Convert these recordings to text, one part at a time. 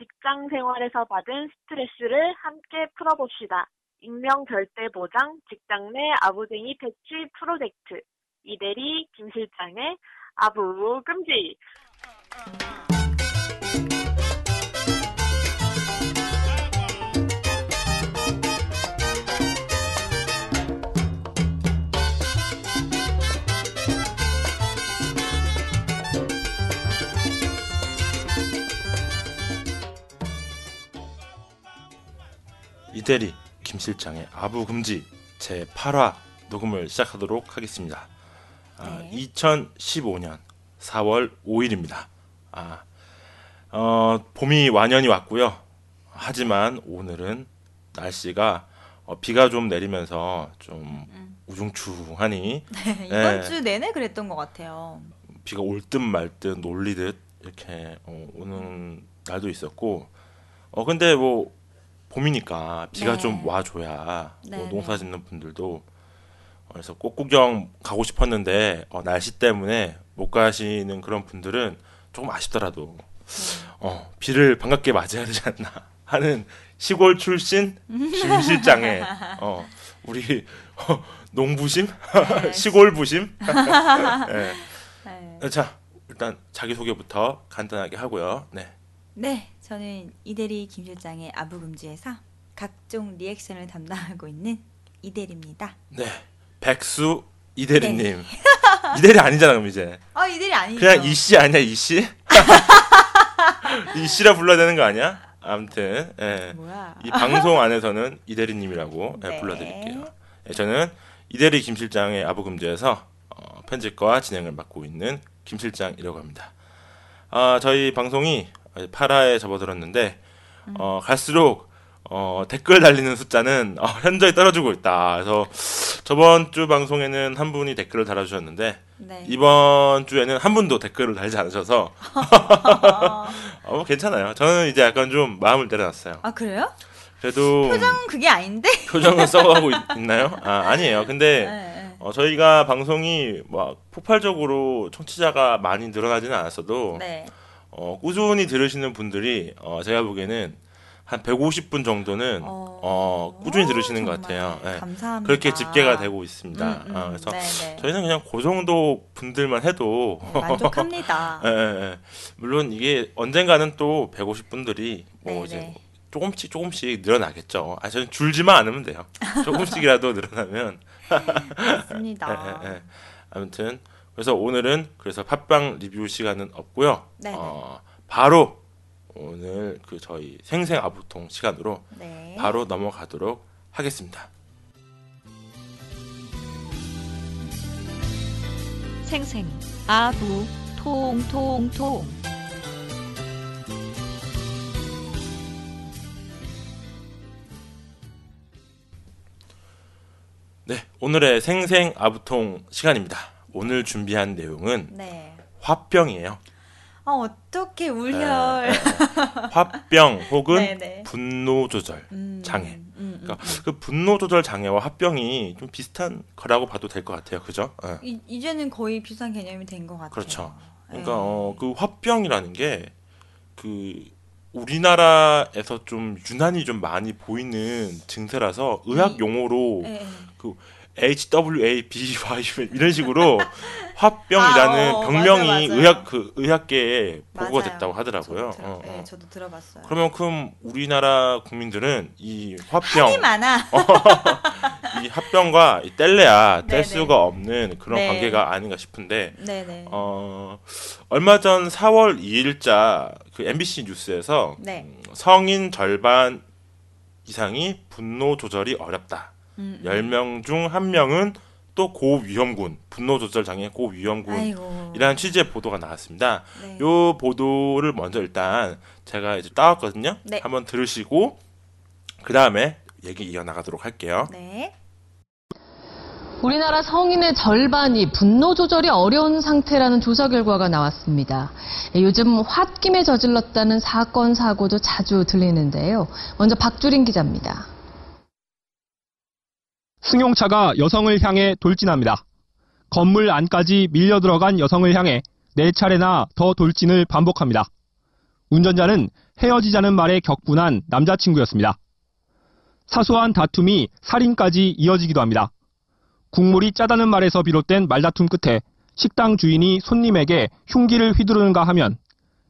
직장 생활에서 받은 스트레스를 함께 풀어봅시다. 익명 절대 보장 직장 내 아부쟁이 퇴치 프로젝트. 이대리 김실장의 아부금지. 이대리 김실장의 아부금지 제8화 녹음을 시작하도록 하겠습니다. 네. 2015년 4월 5일입니다. 봄이 완연히 왔고요. 하지만 오늘은 날씨가 비가 좀 내리면서 좀 우중충하니 네, 이번 주 내내 그랬던 것 같아요. 비가 올 듯 말 듯 놀리듯 이렇게 오는 날도 있었고 근데 뭐 봄이니까 비가 네. 좀 와줘야 네, 뭐 농사 짓는 분들도 그래서 꽃구경 가고 싶었는데 날씨 때문에 못 가시는 그런 분들은 조금 아쉽더라도 비를 반갑게 맞이해야 되지 않나 하는 시골 출신 김 실장의 우리 농부심? 네. 시골부심? 네. 네. 자, 일단 자기소개부터 간단하게 하고요. 네. 저는 이대리 김실장의 아부금지에서 각종 리액션을 담당하고 있는 이대리입니다. 네. 백수 이대리님. 네. 이대리 아니잖아 그럼 이제. 이대리 아니죠. 그냥 이씨 아니야 이씨? 이씨라 불러야 되는 거 아니야? 아무튼 예. 뭐야. 이 방송 안에서는 이대리님이라고 네. 불러드릴게요. 예, 저는 이대리 김실장의 아부금지에서 편집과 진행을 맡고 있는 김실장이라고 합니다. 저희 방송이 8화에 접어들었는데 갈수록 댓글 달리는 숫자는 현저히 떨어지고 있다. 그래서 저번 주 방송에는 한 분이 댓글을 달아주셨는데 네. 이번 주에는 한 분도 댓글을 달지 않으셔서 괜찮아요. 저는 이제 약간 좀 마음을 내려놨어요. 아 그래요? 그래도 표정은 그게 아닌데? 표정은 썩어가고 있나요? 아니에요. 근데 네. 저희가 방송이 막 폭발적으로 청취자가 많이 늘어나지는 않았어도 네. 꾸준히 들으시는 분들이 제가 보기에는 한 150분 정도는 꾸준히 들으시는 것 같아요. 네. 감사합니다. 그렇게 집계가 되고 있습니다. 그래서 네네. 저희는 그냥 그 정도 분들만 해도 네, 만족합니다. 네. 물론 이게 언젠가는 또 150분들이 뭐 이제 조금씩 늘어나겠죠. 저는 줄지만 않으면 돼요. 조금씩이라도 늘어나면. 맞습니다. 네. 아무튼. 그래서 오늘은 그래서 팟빵 리뷰 시간은 없고요. 바로 오늘 저희 생생 아부통 시간으로 네. 바로 넘어가도록 하겠습니다. 생생 아부통통통. 네, 오늘의 생생 아부통 시간입니다. 오늘 준비한 내용은 네. 화병이에요. 어떻게 울혈. 화병 혹은 네네. 분노조절 장애. 그러니까 그 분노조절 장애와 화병이 좀 비슷한 거라고 봐도 될 것 같아요. 그죠? 네. 이제는 거의 비슷한 개념이 된 것 같아요. 그렇죠. 그러니까 그 화병이라는 게 그 우리나라에서 좀 유난히 좀 많이 보이는 증세라서 의학 용어로 그 HWABY 이런 식으로 화병이라는 병명이 맞아요. 의학계에 보고가 됐다고 하더라고요. 저도 들어봤어요. 그러면큼 우리나라 국민들은 이 화병 한이 많아. 이 화병과 이 뗄래야 뗄 수가 없는 그런 네. 관계가 아닌가 싶은데 얼마 전 4월 2일자 그 MBC 뉴스에서 네. 성인 절반 이상이 분노 조절이 어렵다. 10명 중 1명은 또 고위험군, 분노조절장애 고위험군이라는 취지의 보도가 나왔습니다. 네. 이 보도를 먼저 일단 제가 이제 따왔거든요. 네. 한번 들으시고 그 다음에 얘기 이어나가도록 할게요. 네. 우리나라 성인의 절반이 분노조절이 어려운 상태라는 조사 결과가 나왔습니다. 요즘 홧김에 저질렀다는 사건, 사고도 자주 들리는데요. 먼저 박주린 기자입니다. 승용차가 여성을 향해 돌진합니다. 건물 안까지 밀려 들어간 여성을 향해 4차례나 더 돌진을 반복합니다. 운전자는 헤어지자는 말에 격분한 남자친구였습니다. 사소한 다툼이 살인까지 이어지기도 합니다. 국물이 짜다는 말에서 비롯된 말다툼 끝에 식당 주인이 손님에게 흉기를 휘두르는가 하면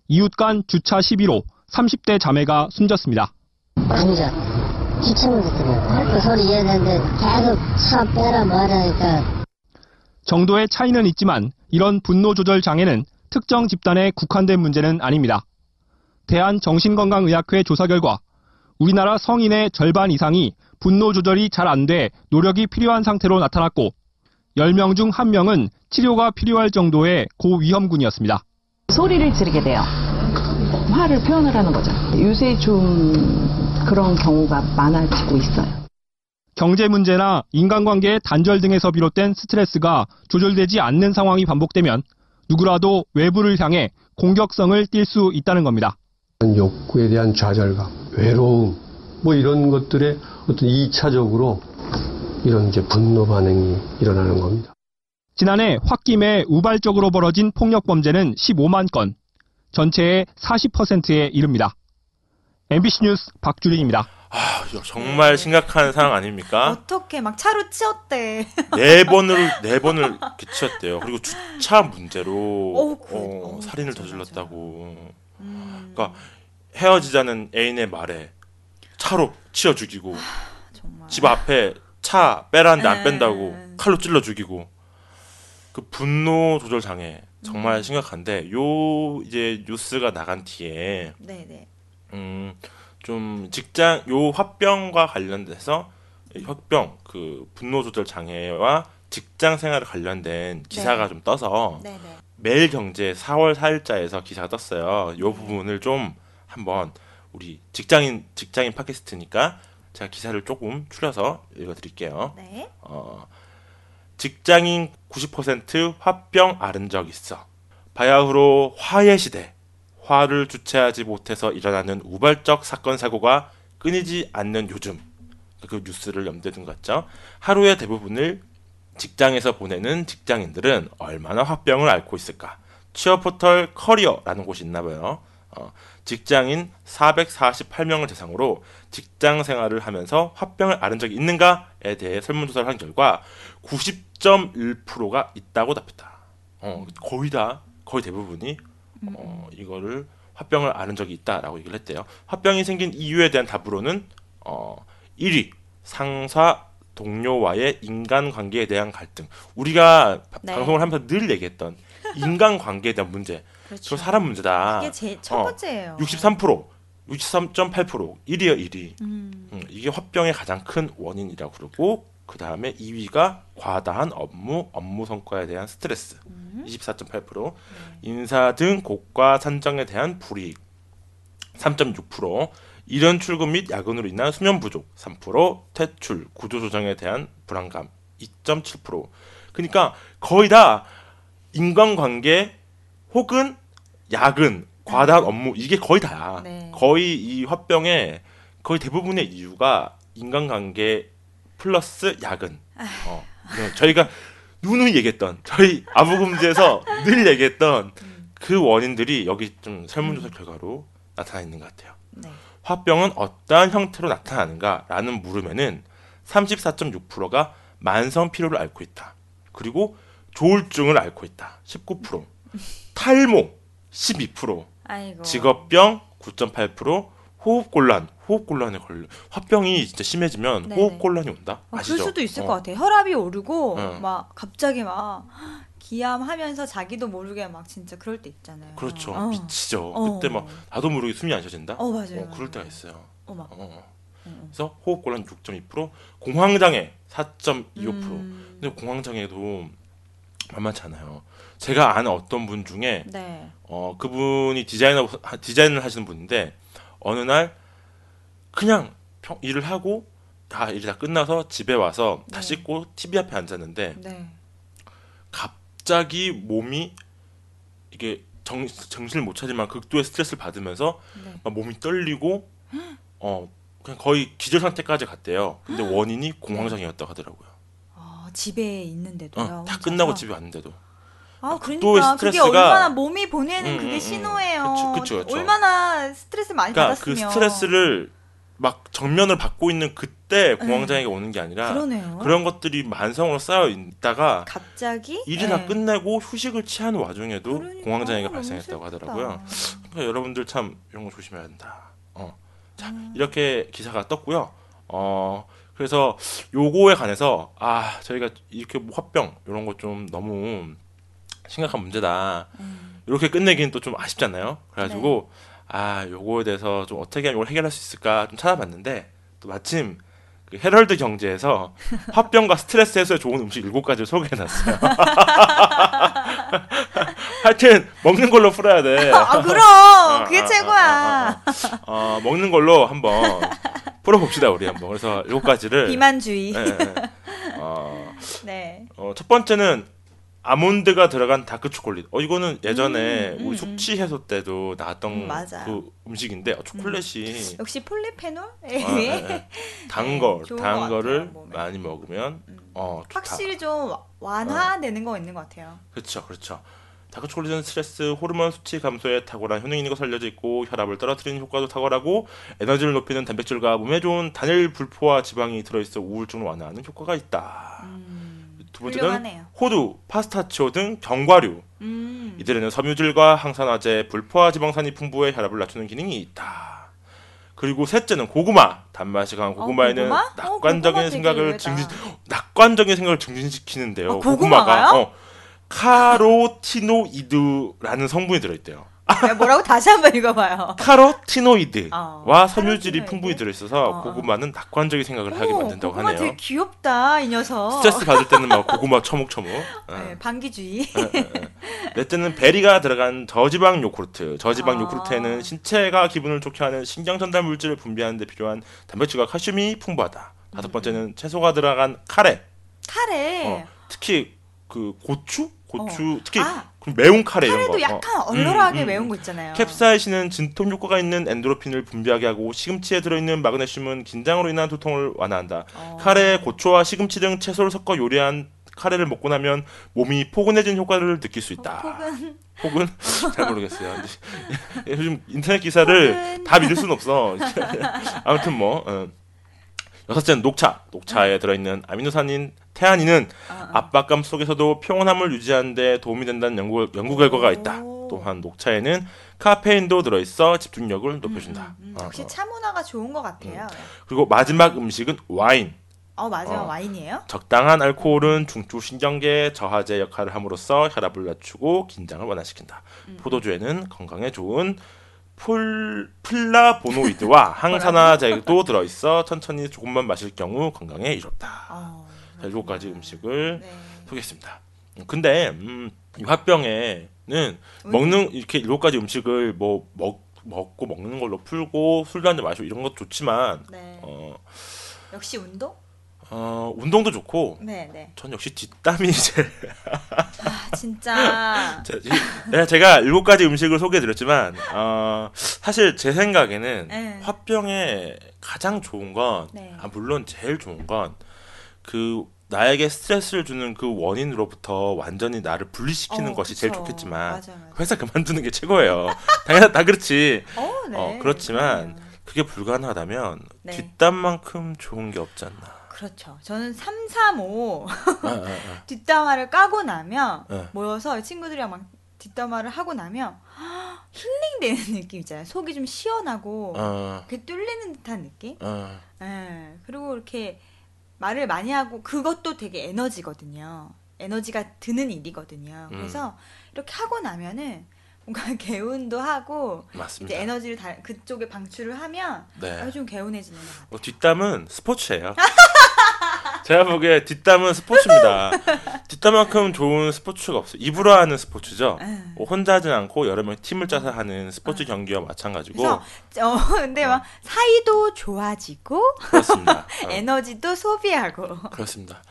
이웃 간 주차 시비로 30대 자매가 숨졌습니다. 아니죠. 귀찮으니까 그 소리 얘기하는데 계속 차 빼라 말하니까. 정도의 차이는 있지만 이런 분노 조절 장애는 특정 집단에 국한된 문제는 아닙니다. 대한정신건강의학회 조사 결과 우리나라 성인의 절반 이상이 분노 조절이 잘 안 돼 노력이 필요한 상태로 나타났고 10명 중 1명은 치료가 필요할 정도의 고위험군이었습니다. 소리를 지르게 돼요. 화를 표현을 하는 거죠. 요새 좀 그런 경우가 많아지고 있어요. 경제 문제나 인간관계의 단절 등에서 비롯된 스트레스가 조절되지 않는 상황이 반복되면 누구라도 외부를 향해 공격성을 띨 수 있다는 겁니다. 욕구에 대한 좌절감, 외로움, 이런 것들에 어떤 2차적으로 이런 분노 반응이 일어나는 겁니다. 지난해 홧김에 우발적으로 벌어진 폭력 범죄는 15만 건, 전체의 40%에 이릅니다. MBC 뉴스 박주린입니다. 정말 심각한 상황 아닙니까? 어떻게 막 차로 치웠대. 네 번을 치웠대요. 그리고 주차 문제로 살인을 저질렀다고. 그러니까 헤어지자는 애인의 말에 차로 치워 죽이고, 집 앞에 차 빼라는데 안 뺀다고 칼로 찔러 죽이고. 그 분노 조절 장애 정말 심각한데 요 이제 뉴스가 나간 뒤에 좀 직장 요 화병과 관련돼서 화병 그 분노 조절 장애와 직장 생활에 관련된 기사가 좀 떠서 매일경제 4월 4일자에서 기사가 떴어요. 요 부분을 좀 한번 우리 직장인 팟캐스트니까 제가 기사를 조금 추려서 읽어드릴게요. 네. 직장인 90% 화병 앓은 적 있어. 바야흐로 화해 시대. 화를 주체하지 못해서 일어나는 우발적 사건 사고가 끊이지 않는 요즘. 그 뉴스를 염두에 둔 것 같죠. 하루의 대부분을 직장에서 보내는 직장인들은 얼마나 화병을 앓고 있을까. 취업 포털 커리어라는 곳이 있나 봐요. 직장인 448명을 대상으로 직장 생활을 하면서 화병을 앓은 적이 있는가에 대해 설문조사를 한 결과 90.1%가 있다고 답했다. 거의 대부분이 이거를 화병을 앓은 적이 있다라고 얘기를 했대요. 화병이 생긴 이유에 대한 답으로는 1위 상사 동료와의 인간관계에 대한 갈등. 우리가 방송을 하면서 늘 얘기했던 인간관계에 대한 문제. 그렇죠. 저 사람 문제다. 이게 제 첫 번째예요. 63%, 63.8%, 1위요. 이게 화병의 가장 큰 원인이라고 그러고, 그 다음에 2위가 과다한 업무 성과에 대한 스트레스, 24.8%, 인사 등 고과 산정에 대한 불이익, 3.6%, 이른 출근 및 야근으로 인한 수면 부족, 3%, 퇴출, 구조조정에 대한 불안감, 2.7%. 그러니까 거의 다 인간관계 혹은 야근, 과다한 업무, 이게 거의 다야. 네. 거의 이 화병의 거의 대부분의 이유가 인간관계 플러스 야근. 네, 저희가 누누이 얘기했던, 저희 아부금지에서 늘 얘기했던 그 원인들이 여기 좀 설문조사 결과로 나타나 있는 것 같아요. 네. 화병은 어떠한 형태로 나타나는가라는 물음에는 34.6%가 만성 피로를 앓고 있다. 그리고 조울증을 앓고 있다. 19%. 탈모 12%, 아이고. 직업병 9.8%, 호흡곤란에 걸려. 화병이 진짜 심해지면 네네. 호흡곤란이 온다. 아시죠? 그럴 수도 있을 것 같아요. 혈압이 오르고 막 갑자기 막 기암하면서 자기도 모르게 막 진짜 그럴 때 있잖아요. 그렇죠. 미치죠. 그때 막 나도 모르게 숨이 안 쉬어진다. 맞아요. 그럴 때가 있어요. 그래서 호흡곤란 6.2%, 공황장애 4.25%. 근데 공황장애도 만만치 않아요. 제가 아는 어떤 분 중에 그분이 디자인을 하시는 분인데 어느 날 그냥 일을 하고 일이 다 끝나서 집에 와서 다 씻고 TV 앞에 앉았는데 갑자기 몸이 이게 정신을 못 차리만 극도의 스트레스를 받으면서 막 몸이 떨리고 그냥 거의 기절 상태까지 갔대요. 근데 원인이 공황장애였다고 하더라고요. 집에 있는데도요. 다 혼자서? 끝나고 집에 왔는데도. 아, 그러니까 또 스트레스가 그게 얼마나 몸이 보내는 그게 신호예요. 그쵸. 얼마나 스트레스 많이 받았으면. 그 스트레스를 막 정면을 받고 있는 그때 공황장애가 오는 게 아니라 그러네요. 그런 것들이 만성으로 쌓여 있다가 갑자기 일이 다 끝내고 휴식을 취하는 와중에도 그러니까, 공황장애가 발생했다고 하더라고요. 그러니까 여러분들 참 이런 거 조심해야 된다. 자, 이렇게 기사가 떴고요. 그래서 요거에 관해서 저희가 이렇게 화병 이런 거 좀 너무 심각한 문제다. 이렇게 끝내기는 또 좀 아쉽지 않나요? 그래가지고 요거에 대해서 좀 어떻게 하면 이걸 해결할 수 있을까 좀 찾아봤는데 또 마침 그 헤럴드 경제에서 화병과 스트레스 해소에 좋은 음식 7가지를 소개해놨어요. 하여튼 먹는 걸로 풀어야 돼. 그럼 그게 최고야. 먹는 걸로 한번 풀어봅시다 우리 한번. 그래서 7가지를 비만주의. 첫 번째는 아몬드가 들어간 다크 초콜릿. 이거는 예전에 우리 숙취 해소 때도 나왔던 그 음식인데 초콜릿이 역시 폴리페놀? 단 거를 많이 먹으면 확실히 좀 완화되는 거 있는 것 같아요. 그렇죠. 다크 초콜릿은 스트레스 호르몬 수치 감소에 탁월한 효능인 것으로 알려져 있고 혈압을 떨어뜨리는 효과도 탁월하고 에너지를 높이는 단백질과 몸에 좋은 단일 불포화 지방이 들어있어 우울증을 완화하는 효과가 있다. 두 번째는 훌륭하네요. 호두, 파스타치오 등 견과류. 이들에는 섬유질과 항산화제, 불포화 지방산이 풍부해 혈압을 낮추는 기능이 있다. 그리고 셋째는 고구마. 단맛이 강한 고구마에는 낙관적인 생각을 증진시키는데요. 고구마가 카로티노이드라는 성분이 들어있대요. 뭐라고? 다시 한번 읽어봐요. 카로티노이드와 섬유질이 풍부히 들어있어서 고구마는 낙관적인 생각을 하게 만든다고 하네요. 되게 귀엽다, 이 녀석. 스트레스 받을 때는 막 고구마 처먹. 반기주의. 넷째는 베리가 들어간 저지방 요구르트. 저지방 요구르트에는 신체가 기분을 좋게 하는 신경전달 물질을 분비하는 데 필요한 단백질과 칼슘이 풍부하다. 5번째는 채소가 들어간 카레. 특히 그 고추 특히 그럼 매운 카레 이런 거. 카레도 약간 얼얼하게 매운 거 있잖아요. 캡사이신은 진통 효과가 있는 엔도르핀을 분비하게 하고 시금치에 들어있는 마그네슘은 긴장으로 인한 두통을 완화한다. 카레, 고추와 시금치 등 채소를 섞어 요리한 카레를 먹고 나면 몸이 포근해진 효과를 느낄 수 있다. 포근? 잘 모르겠어요. 요즘 인터넷 기사를 다 믿을 수는 없어. 아무튼 뭐. 6번째는 녹차. 녹차에 들어있는 아미노산인 태아닌은 압박감 속에서도 평온함을 유지하는 데 도움이 된다는 연구 결과가 있다. 또한 녹차에는 카페인도 들어있어 집중력을 높여준다. 역시 차 문화가 좋은 것 같아요. 그리고 마지막 음식은 와인. 맞아요. 와인이에요? 적당한 알코올은 중추신경계 저하제 역할을 함으로써 혈압을 낮추고 긴장을 완화시킨다. 포도주에는 건강에 좋은 플라보노이드와 항산화제도 들어있어 천천히 조금만 마실 경우 건강에 이롭다. 7가지 음식을 소개했습니다. 근데 이 화병에는 먹는 이렇게 7가지 음식을 뭐 먹고 먹는 걸로 풀고 술도 한잔 마시고 이런 것도 좋지만 역시 운동? 운동도 좋고 전 역시 뒷담이 제일 진짜 제가 7가지 음식을 소개해드렸지만 사실 제 생각에는 화병에 가장 좋은 건 물론 제일 좋은 건 그 나에게 스트레스를 주는 그 원인으로부터 완전히 나를 분리시키는 것이 제일 좋겠지만 맞아. 회사 그만두는 게 최고예요. 당연히 다 그렇지. 그렇지만 그게 불가능하다면 뒷담만큼 좋은 게 없지 않나. 그렇죠. 저는 335 뒷담화를 까고 나면 모여서 친구들이랑 막 뒷담화를 하고 나면 힐링되는 느낌 있잖아요. 속이 좀 시원하고 이렇게 뚫리는 듯한 느낌. 그리고 이렇게 말을 많이 하고 그것도 되게 에너지거든요. 에너지가 드는 일이거든요. 그래서 이렇게 하고 나면은 뭔가 개운도 하고 맞습니다. 이제 에너지를 그쪽에 방출을 하면 좀 개운해지는 것 같아요. 뒷담은 스포츠예요. 제가 보기에 뒷담은 스포츠입니다. 뒷담만큼 좋은 스포츠가 없어요. 입으로 하는 스포츠죠. 혼자 하진 않고 여러 명의 팀을 짜서 하는 스포츠 경기와 마찬가지고. 그래서, 근데 막 사이도 좋아지고. 그렇습니다. 에너지도 소비하고. 그렇습니다.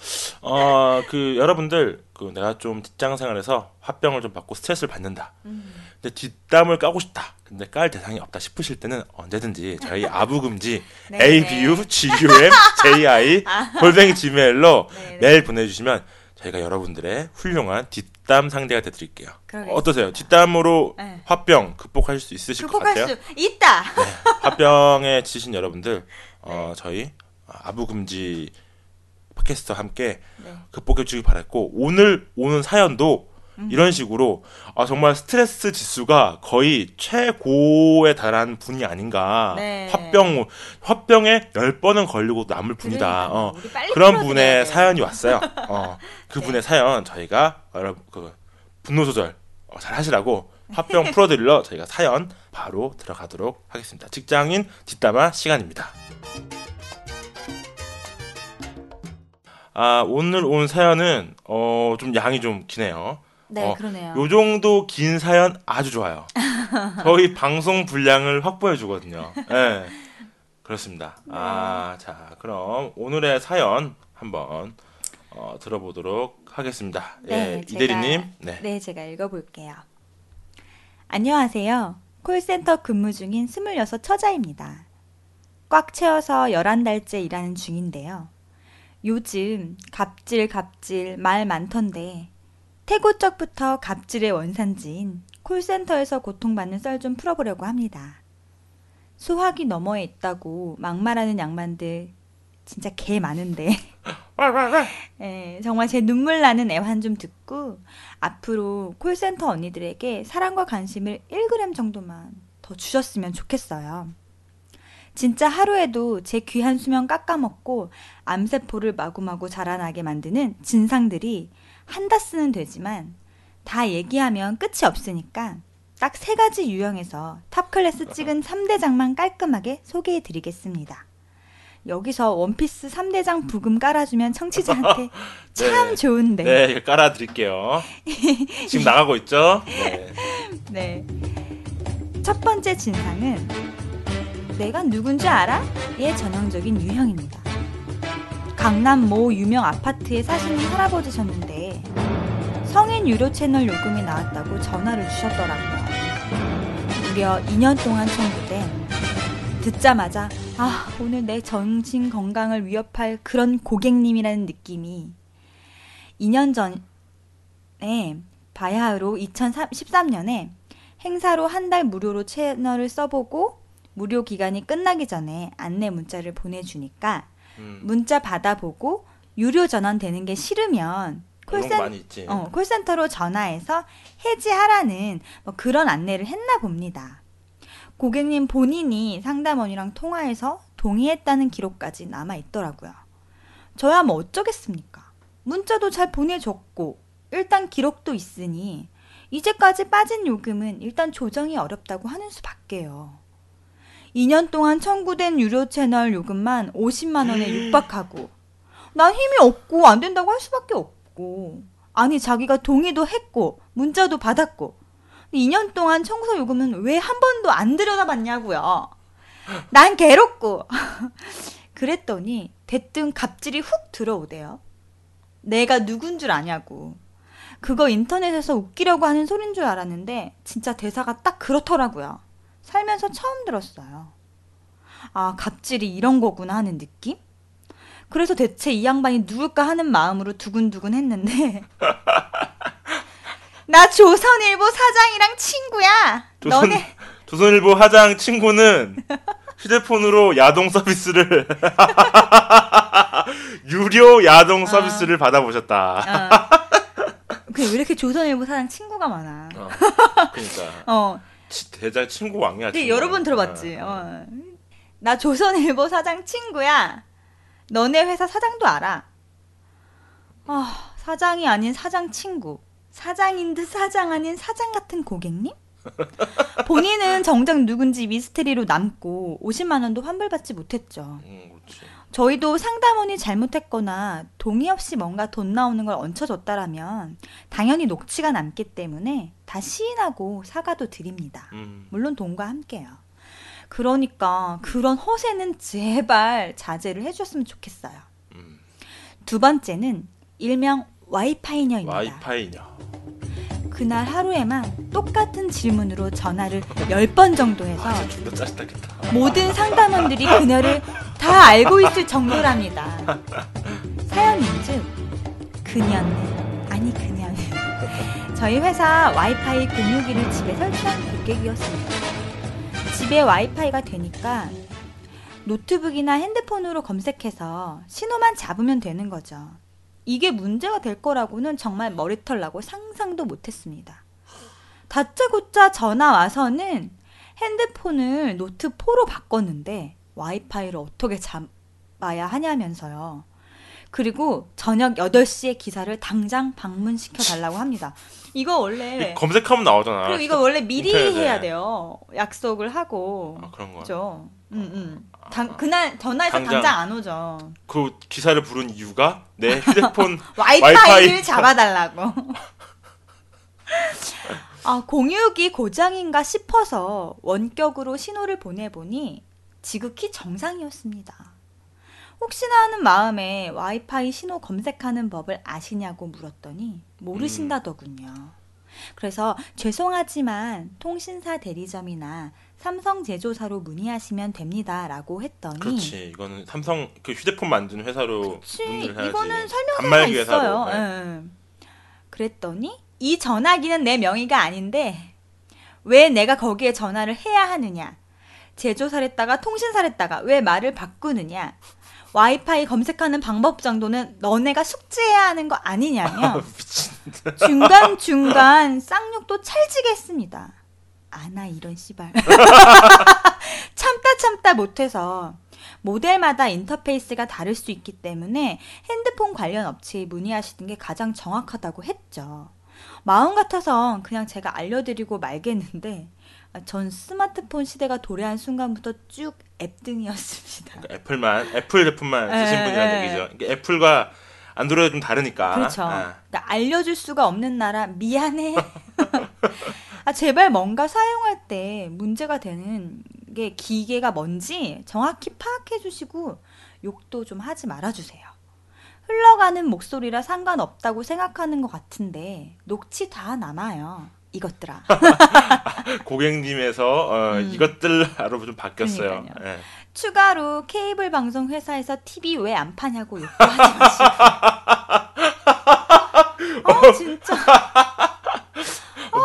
여러분들 내가 좀 직장 생활에서 화병을 좀 받고 스트레스를 받는다. 근데 뒷담을 까고 싶다. 근데 깔 대상이 없다 싶으실 때는 언제든지 저희 아부금지 abugumji@gmail.com 메일 보내주시면 저희가 여러분들의 훌륭한 뒷담 상대가 되드릴게요. 어떠세요? 뒷담으로 네. 화병 극복하실 수 있으실 것 같아요? 극복할 수 있다. 네. 화병에 지신 여러분들 저희 아부금지 팟캐스트와 함께 네. 극복해 주길 바랬고 오늘 오는 사연도 이런 식으로 아, 정말 스트레스 지수가 거의 최고에 달한 분이 아닌가. 네. 화병에 10번은 걸리고 남을 분이다. 그런 분의 사연이 왔어요. 그분의 네. 사연 저희가 여러분 분노 조절 잘 하시라고 화병 풀어드리러 저희가 사연 바로 들어가도록 하겠습니다. 직장인 뒷담화 시간입니다. 아, 오늘 온 사연은 좀 양이 좀 기네요. 네, 그러네요. 요 정도 긴 사연 아주 좋아요. 저희 방송 분량을 확보해 주거든요. 네, 그렇습니다. 네. 아, 자, 그럼 오늘의 사연 한번 들어보도록 하겠습니다. 네, 예, 이대리님. 네, 제가 읽어볼게요. 안녕하세요. 콜센터 근무 중인 26 처자입니다. 꽉 채워서 11달째 일하는 중인데요. 요즘 갑질 말 많던데 태고 적부터 갑질의 원산지인 콜센터에서 고통받는 썰 좀 풀어보려고 합니다. 수화기 너머에 있다고 막말하는 양반들 진짜 개 많은데 네, 정말 제 눈물 나는 애환 좀 듣고 앞으로 콜센터 언니들에게 사랑과 관심을 1g 정도만 더 주셨으면 좋겠어요. 진짜 하루에도 제 귀한 수면 깎아먹고 암세포를 마구마구 자라나게 만드는 진상들이 한다 쓰는 되지만 다 얘기하면 끝이 없으니까 딱 3가지 유형에서 탑클래스 찍은 3대장만 깔끔하게 소개해드리겠습니다. 여기서 원피스 3대장 부금 깔아주면 청취자한테 참 네, 좋은데. 네, 깔아드릴게요. 지금 나가고 있죠? 네. 네. 첫 번째 진상은 내가 누군지 알아? 의 전형적인 유형입니다. 강남 모 유명 아파트에 사시는 할아버지셨는데 성인 유료 채널 요금이 나왔다고 전화를 주셨더라고요. 무려 2년 동안 청구된 듣자마자 아, 오늘 내 정신 건강을 위협할 그런 고객님이라는 느낌이 2년 전에 바야흐로 2013년에 행사로 한 달 무료로 채널을 써보고 무료 기간이 끝나기 전에 안내 문자를 보내주니까 문자 받아보고 유료 전환되는 게 싫으면 콜센터로 전화해서 해지하라는 뭐 그런 안내를 했나 봅니다. 고객님 본인이 상담원이랑 통화해서 동의했다는 기록까지 남아있더라고요. 저야 뭐 어쩌겠습니까? 문자도 잘 보내줬고 일단 기록도 있으니 이제까지 빠진 요금은 일단 조정이 어렵다고 하는 수밖에요. 2년 동안 청구된 유료 채널 요금만 50만 원에 육박하고 난 힘이 없고 안 된다고 할 수밖에 없고 아니 자기가 동의도 했고 문자도 받았고 2년 동안 청소 요금은 왜 한 번도 안 들여다봤냐고요. 난 괴롭고 그랬더니 대뜸 갑질이 훅 들어오대요. 내가 누군 줄 아냐고. 그거 인터넷에서 웃기려고 하는 소린 줄 알았는데 진짜 대사가 딱 그렇더라고요. 살면서 처음 들었어요. 아, 갑질이 이런 거구나 하는 느낌? 그래서 대체 이 양반이 누굴까 하는 마음으로 두근두근 했는데 나 조선일보 사장이랑 친구야. 너네 조선일보 사장 친구는 휴대폰으로 야동 서비스를 유료 야동 서비스를 받아보셨다. 왜 이렇게 조선일보 사장 친구가 많아. 그러니까. 대장 친구 왕이야. 네, 여러 번 들어봤지. 나 조선일보 사장 친구야. 너네 회사 사장도 알아. 사장이 아닌 사장 친구. 사장인 듯 사장 아닌 사장 같은 고객님? 본인은 정작 누군지 미스테리로 남고 50만 원도 환불받지 못했죠. 저희도 상담원이 잘못했거나 동의 없이 뭔가 돈 나오는 걸 얹혀줬다라면 당연히 녹취가 남기 때문에 다 시인하고 사과도 드립니다. 물론 돈과 함께요. 그러니까 그런 허세는 제발 자제를 해주셨으면 좋겠어요. 두 번째는 일명 와이파이녀입니다. 와이파이녀. 그날 하루에만 똑같은 질문으로 전화를 10번 정도 해서 모든 상담원들이 그녀를 다 알고 있을 정도랍니다. 사연인즉 그녀는 저희 회사 와이파이 공유기를 집에 설치한 고객이었습니다. 집에 와이파이가 되니까 노트북이나 핸드폰으로 검색해서 신호만 잡으면 되는 거죠. 이게 문제가 될 거라고는 정말 머리털 나고 상상도 못했습니다. 다짜고짜 전화 와서는 핸드폰을 노트4로 바꿨는데 와이파이를 어떻게 잡아야 하냐면서요. 그리고 저녁 8시에 기사를 당장 방문시켜달라고 합니다. 이거 원래 검색하면 나오잖아. 그리고 이거 원래 미리 해야 돼요. 약속을 하고. 아, 그런 거야? 그렇죠. 그날 전화해서 당장 안 오죠. 그 기사를 부른 이유가 내 휴대폰 와이파이를 잡아달라고. 아, 공유기 고장인가 싶어서 원격으로 신호를 보내보니 지극히 정상이었습니다. 혹시나 하는 마음에 와이파이 신호 검색하는 법을 아시냐고 물었더니 모르신다더군요. 그래서 죄송하지만 통신사 대리점이나 삼성제조사로 문의하시면 됩니다라고 했더니, 그렇지, 이거는 삼성 그 휴대폰 만드는 회사로 문의를 해야지. 이거는 설명서가 있어요. 그랬더니 이 전화기는 내 명의가 아닌데 왜 내가 거기에 전화를 해야 하느냐, 제조사를 했다가 통신사를 했다가 왜 말을 바꾸느냐, 와이파이 검색하는 방법 정도는 너네가 숙지해야 하는 거 아니냐며 중간중간 쌍욕도 찰지게 했습니다. 아나 이런 씨발. 참다 못해서 모델마다 인터페이스가 다를 수 있기 때문에 핸드폰 관련 업체에 문의하시는 게 가장 정확하다고 했죠. 마음 같아서 그냥 제가 알려드리고 말겠는데 전 스마트폰 시대가 도래한 순간부터 쭉 앱 등이었습니다. 그러니까 애플 제품만 쓰신 분이라는 얘기죠. 그러니까 애플과 안드로이드 좀 다르니까. 그렇죠. 그러니까 알려줄 수가 없는 나라 미안해. 아, 제발 뭔가 사용할 때 문제가 되는 게 기계가 뭔지 정확히 파악해 주시고 욕도 좀 하지 말아주세요. 흘러가는 목소리라 상관없다고 생각하는 것 같은데 녹취 다 남아요. 이것들아. 고객님에서 이것들로 좀 바뀌었어요. 네. 추가로 케이블 방송 회사에서 TV 왜 안 파냐고 욕하지 마시고. 진짜.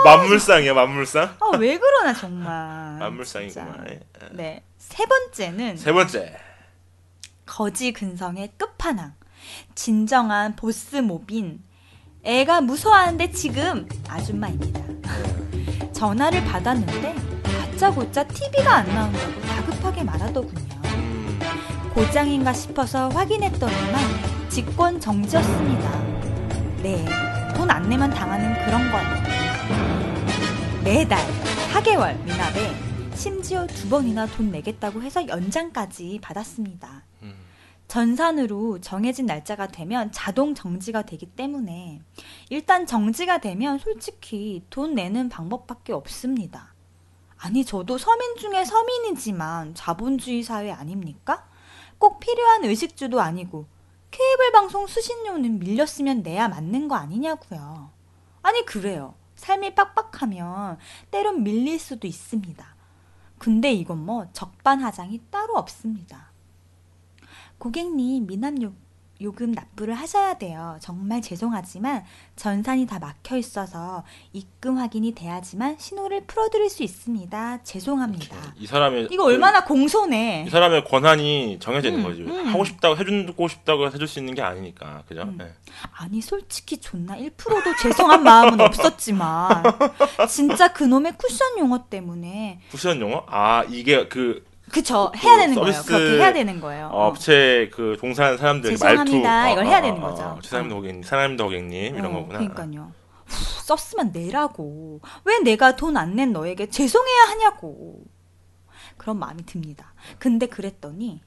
만물상이야, 만물상. 왜 그러나 정말. 만물상이구만. 네. 세 번째. 거지 근성의 끝판왕. 진정한 보스 모빈. 애가 무서워하는데 지금 아줌마입니다. 전화를 받았는데 다짜고짜 TV가 안 나온다고 다급하게 말하더군요. 고장인가 싶어서 확인했더니만 직권 정지였습니다. 네, 돈 안 내면 당하는 그런 거예요. 매달 4개월 미납에 심지어 2번이나 돈 내겠다고 해서 연장까지 받았습니다. 전산으로 정해진 날짜가 되면 자동 정지가 되기 때문에 일단 정지가 되면 솔직히 돈 내는 방법밖에 없습니다. 아니, 저도 서민 중에 서민이지만 자본주의 사회 아닙니까? 꼭 필요한 의식주도 아니고 케이블 방송 수신료는 밀렸으면 내야 맞는 거 아니냐고요. 아니, 그래요. 삶이 빡빡하면 때론 밀릴 수도 있습니다. 근데 이건 뭐 적반하장이 따로 없습니다. 고객님, 미납 요금 납부를 하셔야 돼요. 정말 죄송하지만 전산이 다 막혀 있어서 입금 확인이 돼야지만 신호를 풀어드릴 수 있습니다. 죄송합니다. 이 사람의 이거 얼마나 공손해. 이 사람의 권한이 정해져 있는 거지. 하고 싶다고 해주고 싶다고 해줄 수 있는 게 아니니까, 그죠? 네. 아니, 솔직히 존나 1%도 죄송한 마음은 없었지만 진짜 그놈의 쿠션 용어 때문에. 쿠션 용어? 아, 이게 그쵸, 해야 되는 거예요. 그렇게 해야 되는 거예요. 업체 그 종사하는 사람들 말투. 죄송합니다. 이걸 해야 되는 거죠. 죄송합니다 고객님, 사랑합니다 고객님, 이런 거구나. 그러니까요. 썼으면 내라고. 왜 내가 돈 안 낸 너에게 죄송해야 하냐고. 그런 마음이 듭니다. 근데 그랬더니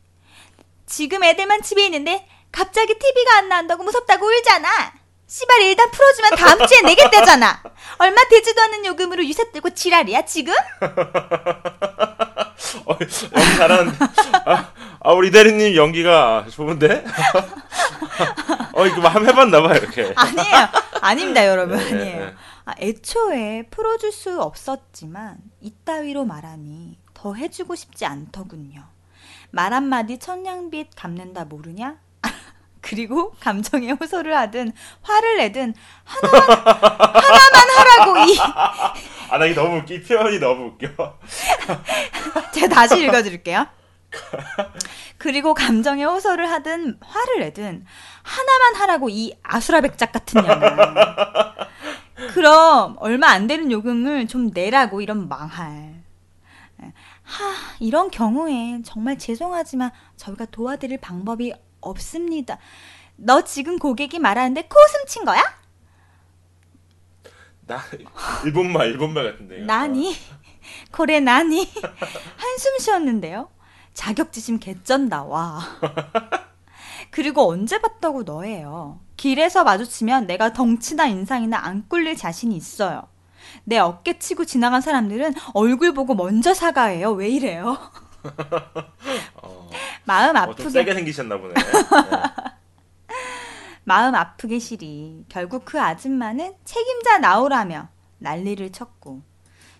지금 애들만 집에 있는데 갑자기 TV가 안 나온다고 무섭다고 울잖아. 씨발, 일단 풀어주면 다음 주에 내겠다잖아. 얼마 되지도 않은 요금으로 유세 들고 지랄이야 지금? 잘한. 우리 이대리님 연기가 좋은데? 이거 뭐 한번 해봤나봐 이렇게. 아니에요, 아닙니다 여러분. 네, 아니에요. 네. 애초에 풀어줄 수 없었지만 이따위로 말하니 더 해주고 싶지 않더군요. 말 한마디 천냥빚 갚는다 모르냐? 그리고 감정에 호소를 하든 화를 내든 하나만 하라고. 아, 나 이게 너무 웃기. 표현이 너무 웃겨. 제가 다시 읽어드릴게요. 그리고 감정에 호소를 하든 화를 내든 하나만 하라고 이 아수라백작 같은 년아. 그럼 얼마 안 되는 요금을 좀 내라고 이런 망할. 이런 경우엔 정말 죄송하지만 저희가 도와드릴 방법이 없습니다. 너 지금 고객이 말하는데 코웃음 친 거야? 나 일본말 같은데요. 나니? 그래 나니? 한숨 쉬었는데요. 자격지심 개쩐다. 와. 그리고 언제 봤다고 너예요. 길에서 마주치면 내가 덩치나 인상이나 안 꿀릴 자신이 있어요. 내 어깨 치고 지나간 사람들은 얼굴 보고 먼저 사과해요. 왜 이래요? 마음 아프게 좀 세게 생기셨나 보네. 네. 마음 아프게 시리. 결국 그 아줌마는 책임자 나오라며 난리를 쳤고,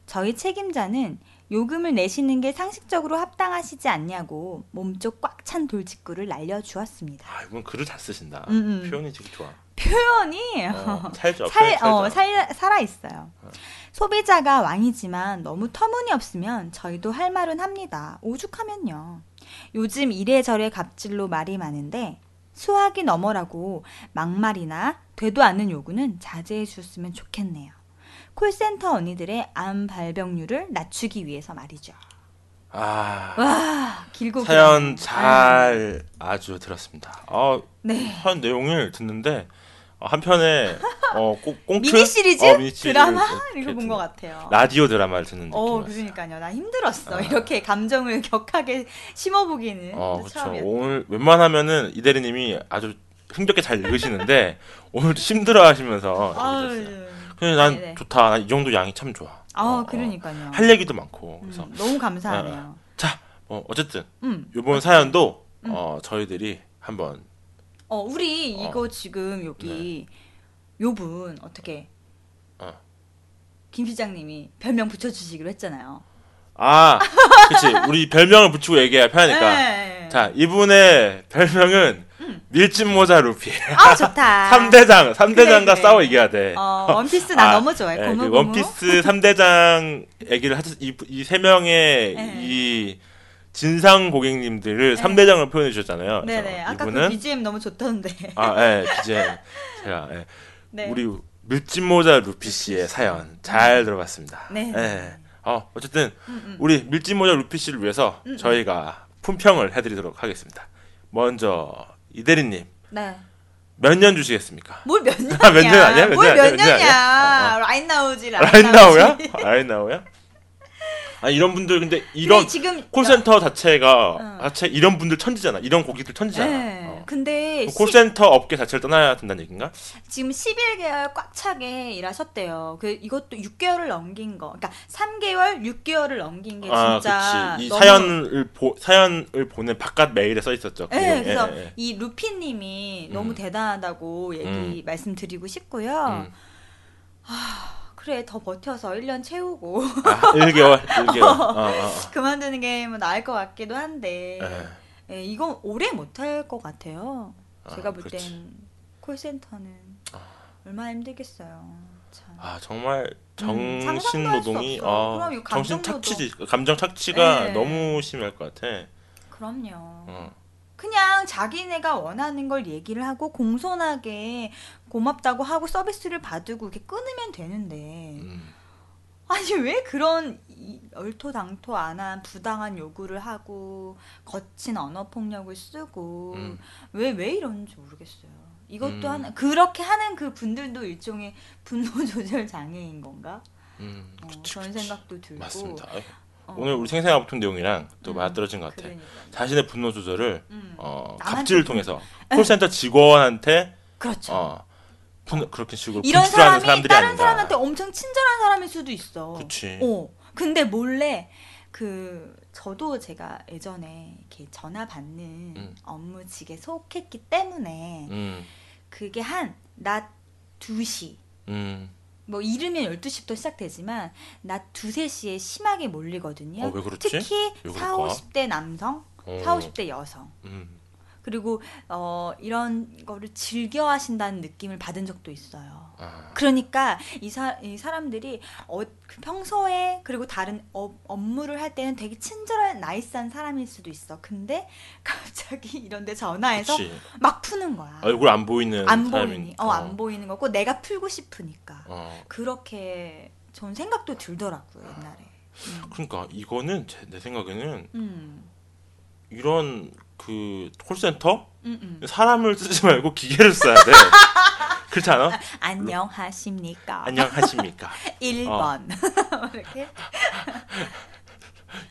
저희 책임자는 요금을 내시는 게 상식적으로 합당하시지 않냐고 몸쪽 꽉 찬 돌직구를 날려주었습니다. 아, 이건 글을 다 쓰신다. 표현이 되게 좋아. 표현이 살아있어요. 소비자가 왕이지만 너무 터무니없으면 저희도 할 말은 합니다. 오죽하면요. 요즘 이래저래 갑질로 말이 많은데 수학이 넘어라고 막말이나 되도 않는 요구는 자제해 주셨으면 좋겠네요. 콜센터 언니들의 암 발병률을 낮추기 위해서 말이죠. 아, 와, 길고 사연 잘 아주 들었습니다. 아, 네. 사연 내용을 듣는데 한 편에 꼭 꽁트 미니 시리즈 드라마 이거 본 것 같아요. 라디오 드라마를 듣는 느낌이었어요. 그러니까요. 나 힘들었어. 이렇게 감정을 격하게 심어보기는 처음이었어요. 오늘 웬만하면은 이대리님이 아주 흥겹게 잘 읽으시는데 오늘 힘들어하시면서 그냥 난 네네. 좋다. 난 이 정도 양이 참 좋아. 그러니까요. 할 얘기도 많고. 그래서 너무 감사하네요. 자, 어쨌든 이번 사연도 저희들이 한번 우리 이거 지금 여기 요분 네. 어떻게 김 실장님이 별명 붙여주시기로 했잖아요. 아, 그렇지. 우리 별명을 붙이고 얘기해야 편하니까. 네. 자, 이분의 별명은 밀짚모자 루피. 아, 좋다. 3대장과 그래. 싸워 이겨야 돼. 원피스 나 너무 좋아해. 네, 고무고무. 원피스 3대장 얘기를 하셨, 이 세 명의 네. 이 진상 고객님들을 네. 3대장을 표현해 주셨잖아요. 네네. 아까 그 BGM 너무 좋던데. BGM. 제가, 네. 우리 밀짚모자 루피 씨의 사연 잘 들어봤습니다. 네. 네. 어쨌든, 우리 밀짚모자 루피 씨를 위해서 저희가 품평을 해드리도록 하겠습니다. 먼저, 이대리님. 네. 몇 년 주시겠습니까? 뭘 몇 년이야? 몇 년이야? 라인나우야? 라인나우야? 아, 이런 분들, 근데 이런 지금 콜센터 자체 이런 분들 천지잖아. 이런 고객들 천지잖아. 네. 근데 콜센터 업계 자체를 떠나야 된다는 얘기인가? 지금 11개월 꽉 차게 일하셨대요. 그 이것도 6개월을 넘긴 거. 그러니까 3개월, 6개월을 넘긴 게 진짜. 그치. 이 너무... 사연을 보낸 바깥 메일에 써 있었죠. 네, 그래서 이 루피님이 너무 대단하다고 얘기 말씀드리고 싶고요. 그래, 더 버텨서 1년 채우고. 1개월. 그만두는 게 뭐 나을 것 같기도 한데. 예, 이건 오래 못할 것 같아요. 제가 볼 땐 콜센터는 얼마나 힘들겠어요. 참. 아, 정말 정신노동이 감정 착취가 네. 너무 심할 것 같아. 그럼요. 그냥 자기네가 원하는 걸 얘기를 하고 공손하게 고맙다고 하고 서비스를 받고 이렇게 끊으면 되는데 아니 왜 그런 얼토당토 안 한 부당한 요구를 하고 거친 언어폭력을 쓰고 왜 이러는지 모르겠어요. 이것도 그렇게 하는 그 분들도 일종의 분노조절 장애인 건가? 그런 생각도 들고. 맞습니다. 오늘 우리 생생한 아픈 내용이랑 또 맞아떨어진 것 같아. 그러니까요. 자신의 분노조절을 갑질을 통해서 콜센터 직원한테 그렇죠. 그렇게 식으로 이런 사람이 사람들이 다른 아닌가. 사람한테 엄청 친절한 사람일 수도 있어. 그렇지. 근데 몰래 저도 제가 예전에 이렇게 전화 받는 업무직에 속했기 때문에 그게 한 낮 2시 뭐 이르면 12시부터 시작되지만 낮 2, 3시에 심하게 몰리거든요. 특히 40, 50대 남성, 40, 50대 여성. 그리고 이런 거를 즐겨 하신다는 느낌을 받은 적도 있어요. 아. 그러니까 이 사람들이 평소에 그리고 다른 업무를 할 때는 되게 친절한 나이스한 사람일 수도 있어. 근데 갑자기 이런 데 전화해서 그치. 막 푸는 거야. 얼굴 안 보이는 사람이니. 안 보이는 거고 내가 풀고 싶으니까. 그렇게 전 생각도 들더라고요. 옛날에. 그러니까 이거는 내 생각에는 이런 그 콜센터 사람을 쓰지 말고 기계를 써야 돼. 그렇지 않아? 안녕하십니까? 안녕하십니까? 1번. 이렇게.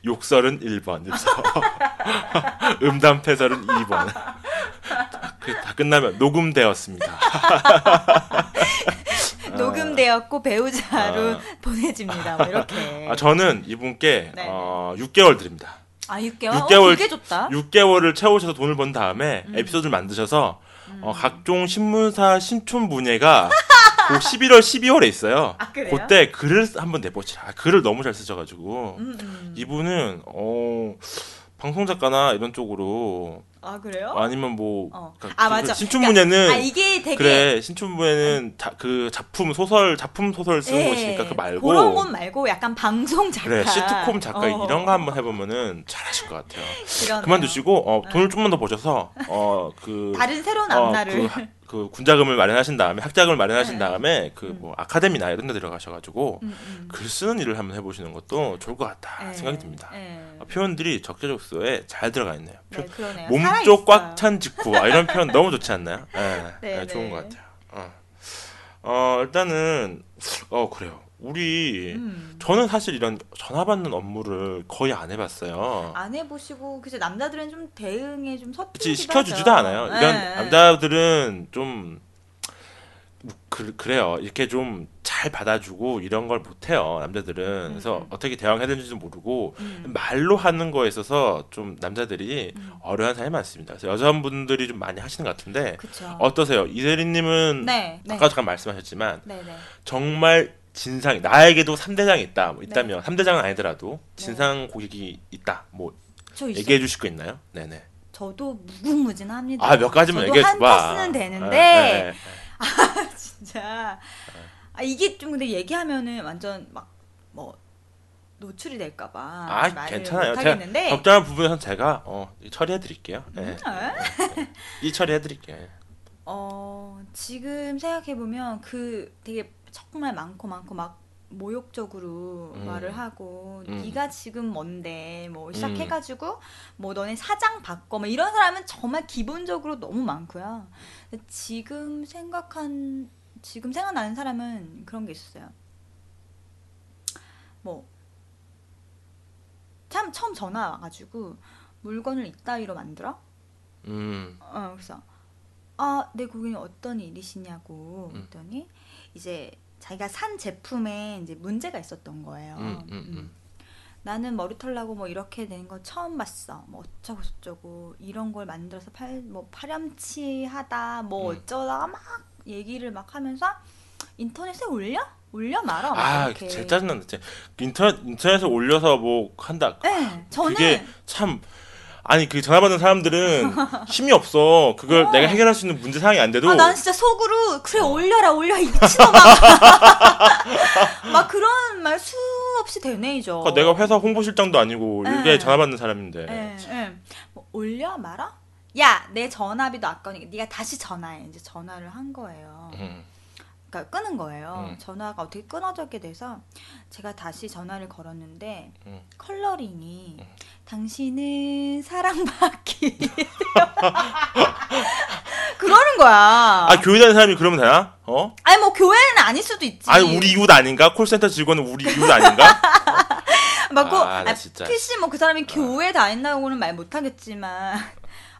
욕설은 1번. 음담 패설은 2번. 다 끝나면 녹음되었습니다. 녹음되었고 배우자로 보내집니다. 뭐 이렇게. 저는 이분께 6개월 드립니다. 6개월? 6개월 되게 좋다. 6개월을 채우셔서 돈을 번 다음에 에피소드를 만드셔서 각종 신문사 신촌 분야가 11월, 12월에 있어요. 그래요? 그때 글을 한번 내보시라. 글을 너무 잘 쓰셔가지고 이분은 방송 작가나 이런 쪽으로. 그래요? 아니면 뭐 맞아. 신춘 문예는 그러니까, 이게 되게 그래. 신춘 문예는 그 작품 소설 쓰는 곳이니까 그 말고 그런 건 말고 약간 방송 작가. 그래. 시트콤 작가 이런 거 한번 해 보면은 잘하실 것 같아요. 그러네요. 그만두시고 돈을 조금만 더 버셔서 그 다른 새로운 앞날을 그 군자금을 마련하신 다음에 학자금을 마련하신 다음에 그 뭐 아카데미나 이런 데 들어가셔가지고 글 쓰는 일을 한번 해보시는 것도 좋을 것 같다 생각이 듭니다. 표현들이 적재적소에 잘 들어가 있네요. 네, 몸쪽 꽉 찬 직후 이런 표현 너무 좋지 않나요? 네, 좋은 것 같아요. 일단은 그래요. 우리 저는 사실 이런 전화 받는 업무를 거의 안 해봤어요. 안 해보시고 그래서 남자들은 좀 대응에 좀 서툴기도 하죠. 시켜주지도 않아요. 이런 남자들은 좀 그래요. 이렇게 좀 잘 받아주고 이런 걸 못해요. 남자들은 그래서 어떻게 대응해야 되는지도 모르고 말로 하는 거에 있어서 좀 남자들이 어려운 사람이 많습니다. 그래서 여자분들이 좀 많이 하시는 것 같은데 그쵸. 어떠세요? 이대리님은 아까 잠깐 말씀하셨지만 정말 진상 나에게도 3대장이 있다. 뭐 있다면 3대장은 아니더라도 진상 고객이 있다. 뭐 얘기해 주실 거 있나요? 네네. 저도 무궁무진합니다. 몇 가지만 얘기해 봐. 저도 한 패스는 되는데 진짜 이게 좀 근데 얘기하면은 완전 막 뭐 노출이 될까 봐. 괜찮아요. 제가 적절한 부분에선 제가 처리해 드릴게요. 이 처리해 드릴게요. 지금 생각해 보면 그 되게 정말 많고 막 모욕적으로 말을 하고 네가 지금 뭔데 뭐 시작해가지고 뭐 너네 사장 바꿔 뭐 이런 사람은 정말 기본적으로 너무 많고요. 지금 생각나는 사람은 그런 게 있었어요. 뭐 처음 전화 와가지고 물건을 이따위로 만들어? 그래서 내 고객님 어떤 일이시냐고 했더니 이제 자기가 산 제품에 이제 문제가 있었던 거예요. 나는 머리털 나고 뭐 이렇게 된 거 처음 봤어. 뭐 어쩌고 저쩌고 이런 걸 만들어서 뭐 파렴치하다 뭐 어쩌다 막 얘기를 막 하면서 인터넷에 올려 말어. 이렇게. 제일 짜증난다. 인터넷에 올려서 뭐 한다. 저는 그게 참. 그 전화 받는 사람들은 힘이 없어. 그걸 내가 해결할 수 있는 문제 상황이 안 돼도. 난 진짜 속으로 그래 올려 이 미친놈아. 막 그런 말 수없이 되뇌이죠. 그러니까 내가 회사 홍보실장도 아니고 이게 전화 받는 사람인데. 뭐 올려 말아? 야, 내 전화비도 아까우니까 네가 다시 전화해. 이제 전화를 한 거예요. 그러니까 끊은 거예요. 전화가 어떻게 끊어졌게 돼서 제가 다시 전화를 걸었는데 컬러링이 당신은 사랑받기 그러는 거야. 교회 다니는 사람이 그러면 되나? 뭐 교회는 아닐 수도 있지. 우리 이웃 아닌가? 콜센터 직원은 우리 이웃 아닌가? 맞고 PC 뭐 그 사람이 교회 다닌다고는 말 못하겠지만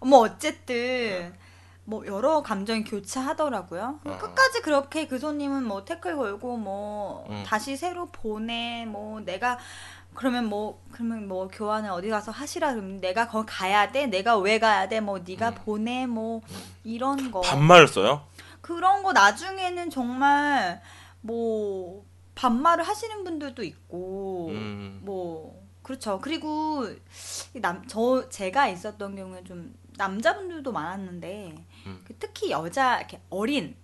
뭐 어쨌든 뭐 여러 감정이 교차하더라고요. 끝까지 그렇게 그 손님은 뭐 태클 걸고 뭐 다시 새로 보내 뭐 내가 그러면 뭐 교환을 어디 가서 하시라 그러면 내가 거기 가야 돼? 내가 왜 가야 돼? 뭐 네가 보내 뭐 이런 거 반말을 써요? 그런 거 나중에는 정말 뭐 반말을 하시는 분들도 있고 뭐 그렇죠. 그리고 제가 있었던 경우에 좀 남자분들도 많았는데 특히 여자 이렇게 어린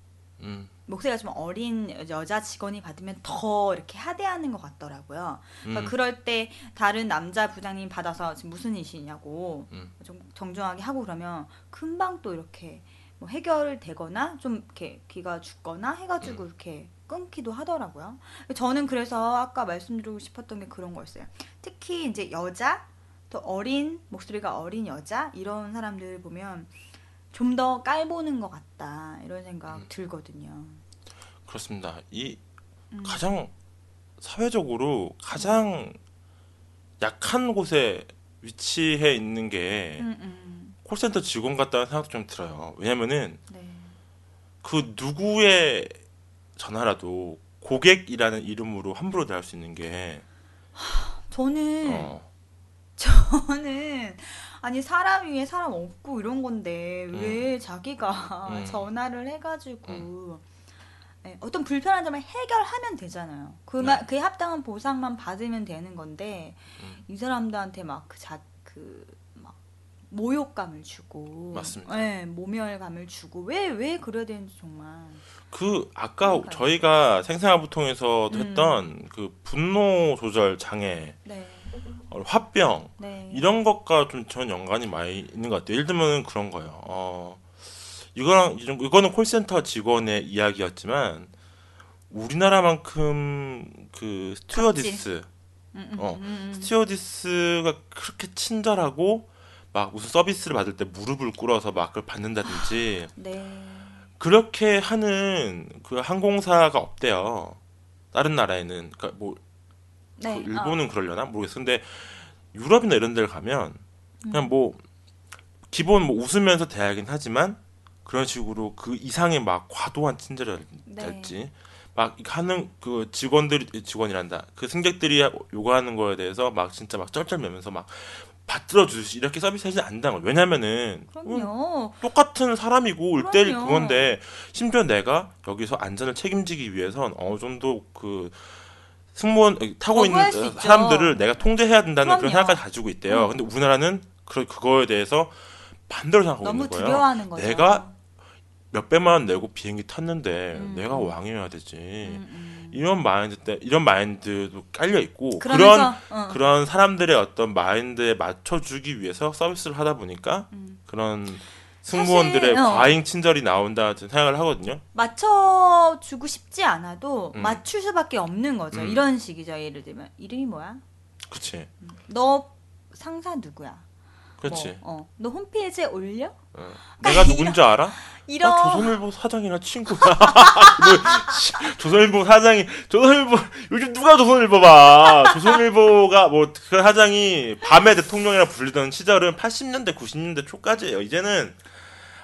목소리가 좀 어린 여자 직원이 받으면 더 이렇게 하대하는 것 같더라고요. 그러니까 그럴 때 다른 남자 부장님 받아서 지금 무슨 일이시냐고 좀 정중하게 하고 그러면 금방 또 이렇게 뭐 해결되거나 좀 이렇게 귀가 죽거나 해가지고 이렇게 끊기도 하더라고요. 저는 그래서 아까 말씀드리고 싶었던 게 그런 거였어요. 특히 이제 여자, 또 어린 목소리가 어린 여자 이런 사람들을 보면 좀 더 깔보는 것 같다 이런 생각 들거든요. 그렇습니다. 이 가장 사회적으로 가장 약한 곳에 위치해 있는 게 콜센터 직원 같다는 생각도 좀 들어요. 왜냐면은 네. 그 누구의 전화라도 고객이라는 이름으로 함부로 대할 수 있는 게 저는 아니 사람 위에 사람 없고 이런 건데 왜 자기가 전화를 해가지고 어떤 불편한 점을 해결하면 되잖아요. 그에 합당한 보상만 받으면 되는 건데 이 사람들한테 막 모욕감을 주고, 맞습니다. 네, 모멸감을 주고 왜 그래야 되는지 정말. 그 아까 저희가 생생화부통에서 했던 그 분노 조절 장애, 네. 화병 네. 이런 것과 좀 전 연관이 많이 있는 것 같아요. 예를 들면 그런 거예요. 이거는 콜센터 직원의 이야기였지만 우리나라만큼 그 스튜어디스, 스튜어디스가 그렇게 친절하고. 막 무슨 서비스를 받을 때 무릎을 꿇어서 막 그걸 받는다든지 네. 그렇게 하는 그 항공사가 없대요. 다른 나라에는 그러니까 뭐 네. 그 일본은 그러려나 모르겠어. 근데 유럽이나 이런 데를 가면 그냥 뭐 기본 뭐 웃으면서 대하긴 하지만 그런 식으로 그 이상의 막 과도한 친절이랄지 네. 막 하는 그 직원이란다. 그 승객들이 요구하는 거에 대해서 막 진짜 막 쩔쩔매면서 막 받들어 주듯이 이렇게 서비스 하지 않는다는 거예요. 왜냐면은 똑같은 사람이고 일대일 그건데 심지어 내가 여기서 안전을 책임지기 위해선 어느 정도 그 승무원 타고 있는 사람들을 내가 통제해야 된다는 그런 생각까지 가지고 있대요. 근데 우리나라는 그거에 대해서 반대로 생각하고 있는 거예요. 두려워하는 거죠. 내가 몇 백만 원 내고 비행기 탔는데 내가 왕이어야 되지. 이런 마인드도 깔려 있고 그런 사람들의 어떤 마인드에 맞춰주기 위해서 서비스를 하다 보니까 그런 승무원들의 과잉 친절이 나온다 생각을 하거든요. 맞춰주고 싶지 않아도 맞출 수밖에 없는 거죠. 이런 식이죠. 예를 들면 이름이 뭐야? 그렇지. 너 상사 누구야? 그렇지. 너 홈페이지에 올려? 내가 누군지 알아? 조선일보 사장이나 친구야. 조선일보 요즘 누가 조선일보 봐. 조선일보가 뭐 그 사장이 밤의 대통령이라 불리던 시절은 80년대 90년대 초까지예요. 이제는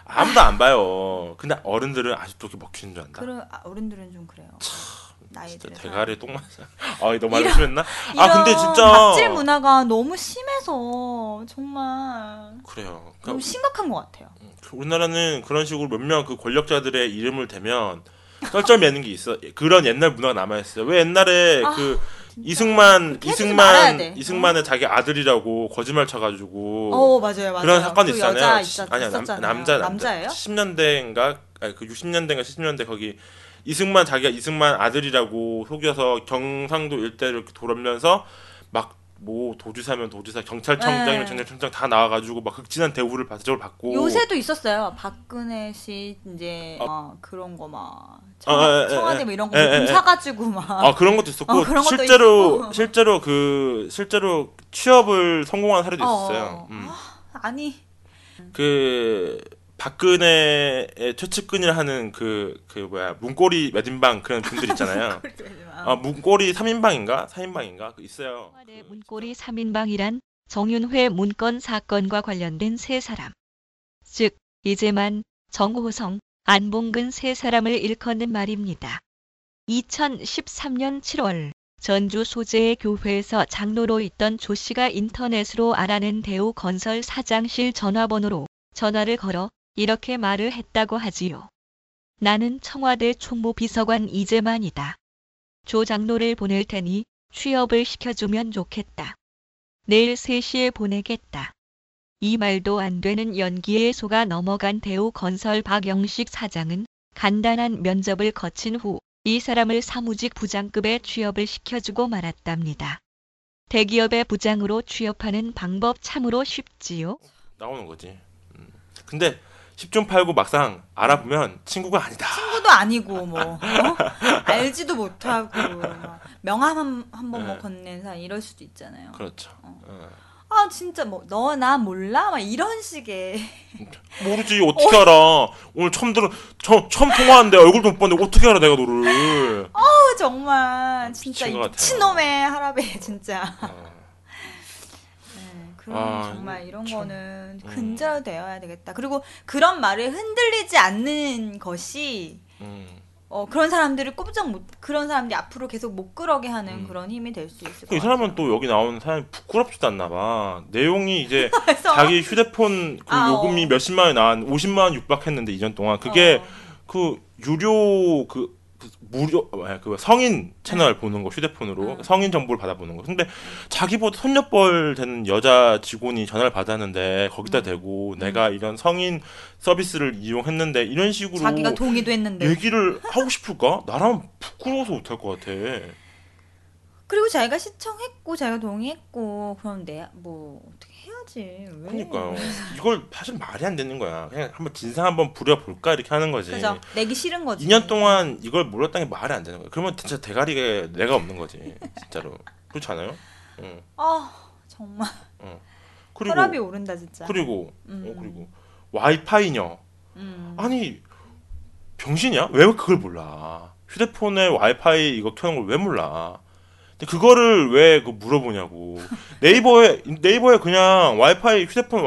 아무도 안 봐요. 근데 어른들은 아직도 그렇게 먹히는 줄 안다. 어른들은 좀 그래요. 진짜 대가리에 똥 맞아. 너무 많이 심했나? 근데 진짜 갑질 문화가 너무 심해서 정말 그래요. 그러니까 너무 심각한 것 같아요. 우리나라는 그런 식으로 몇몇 그 권력자들의 이름을 대면 쩔쩔매는 게 있어. 그런 옛날 문화가 남아있어요. 왜 옛날에 이승만의 자기 아들이라고 거짓말 쳐가지고 맞아요. 그런 사건이 있잖아요. 남자예요? 10년대인가? 아니 그 60년대인가 70년대 거기. 이승만 자기가 이승만 아들이라고 속여서 경상도 일대를 돌면서 막 뭐 도지사면 도지사 경찰청장이면 경찰청장 다 나와가지고 막 극진한 대우를 받고 요새도 있었어요. 박근혜 씨 이제 그런 거 막 청와대 뭐 이런 거 사가지고 막 그런 것도 있었고 실제로 취업을 성공한 사례도 있었어요. 박근혜의 최측근이라 하는 문꼬리 매진방 그런 분들 있잖아요. 문꼬리 3인방인가? 4인방인가? 있어요. 문꼬리 3인방이란 정윤회 문건 사건과 관련된 세 사람. 즉, 이재만, 정호성, 안봉근 세 사람을 일컫는 말입니다. 2013년 7월, 전주 소재의 교회에서 장로로 있던 조 씨가 인터넷으로 알아낸 대우건설 사장실 전화번호로 전화를 걸어 이렇게 말을 했다고 하지요. 나는 청와대 총무비서관 이재만이다. 조 장로를 보낼 테니 취업을 시켜주면 좋겠다. 내일 3시에 보내겠다. 이 말도 안 되는 연기에 속아 넘어간 대우건설 박영식 사장은 간단한 면접을 거친 후 이 사람을 사무직 부장급에 취업을 시켜주고 말았답니다. 대기업의 부장으로 취업하는 방법 참으로 쉽지요. 나오는 거지. 근데 10좀 팔고 막상 알아보면 친구가 아니다. 친구도 아니고 뭐 알지도 못하고 명함 한번 뭐 건넨 사람 이럴 수도 있잖아요. 그렇죠. 아 진짜 뭐 너 나 몰라 막 이런 식의. 모르지 어떻게 알아. 오늘 처음 통화하는데 얼굴도 못 봤는데 어떻게 알아 내가 너를. 어우 정말 진짜 미친놈의 할아버지 진짜. 정말 이런 참, 거는 근절되어야 되겠다. 그리고 그런 말을 흔들리지 않는 것이 그런 사람들을 꼼짝 못 그런 사람들이 앞으로 계속 못 그러게 하는 그런 힘이 될 수 있을 것 같아요. 이 사람은 또 여기 나오는 사람이 부끄럽지도 않나 봐. 내용이 이제 자기 휴대폰 그 요금이 몇십만 원이 나한 50만 원 육박했는데 이전 동안 그게 그 유료 그 무료 그 성인 채널 보는 거 휴대폰으로 성인 정보를 받아보는 거. 근데 자기보다 손녀뻘 되는 여자 직원이 전화를 받았는데 거기다 대고 내가 이런 성인 서비스를 이용했는데 이런 식으로 자기가 동의도 했는데 얘기를 하고 싶을까? 나라면 부끄러워서 못할 것 같아. 그리고 자기가 시청했고 자기가 동의했고 그럼 내가 뭐 어떻게 해야지. 왜? 그러니까요. 이걸 사실 말이 안 되는 거야. 그냥 한번 진상 한번 부려볼까 이렇게 하는 거지. 그죠. 내기 싫은 거지. 2년 동안 이걸 몰랐다는 게 말이 안 되는 거야. 그러면 진짜 대가리에 내가 없는 거지. 진짜로. 그렇지 않아요? 응. 정말. 응. 그리고 혈압이 오른다 진짜. 그리고 그리고 와이파이냐. 아니 병신이야? 왜 그걸 몰라. 휴대폰에 와이파이 이거 켜는 걸 왜 몰라. 그거를 왜 물어보냐고. 네이버에 그냥 와이파이 휴대폰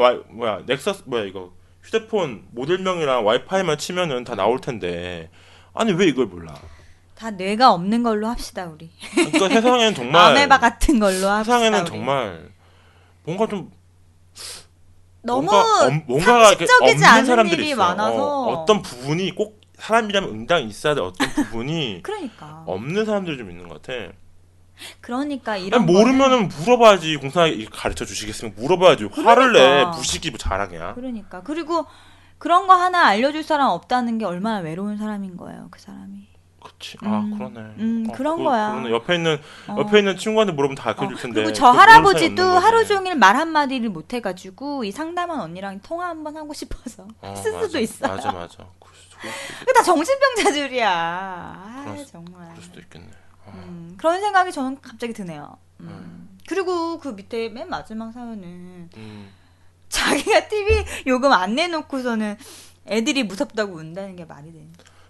넥서스 이거 휴대폰 모델명이랑 와이파이만 치면은 다 나올 텐데 아니 왜 이걸 몰라. 다 뇌가 없는 걸로 합시다 우리. 그러니까 세상에는 정말 아메바 같은 걸로 합시다. 세상에는 정말 뭔가 좀 너무 뭔가가 상식적이지 않은 사람들이 일이 있어. 많아서 어떤 부분이 꼭 사람이라면 응당 있어야 돼. 어떤 부분이 그러니까 없는 사람들이 좀 있는 것 같아. 그러니까 이런 모르면은 물어봐야지. 공사에 가르쳐 주시겠으면 물어봐야지. 그러니까. 화를 내. 무식이 자랑이야. 그러니까. 그리고 그런 거 하나 알려줄 사람 없다는 게 얼마나 외로운 사람인 거예요. 그 사람이. 그렇지. 아 그러네. 그런 거야. 그러네. 옆에 있는 친구한테 물어보면 다 알려줄 텐데. 그리고 저 할아버지도 하루 종일 말 한마디를 못 해가지고 이 상담한 언니랑 통화 한번 하고 싶어서 쓸 수도 있어요. 맞아. 다 정신병자들이야. 정말. 그럴 수도 있겠네. 그런 생각이 저는 갑자기 드네요. 그리고 그 밑에 맨 마지막 사연은 자기가 TV 요금 안 내놓고서는 애들이 무섭다고 운다는 게 말이 되는.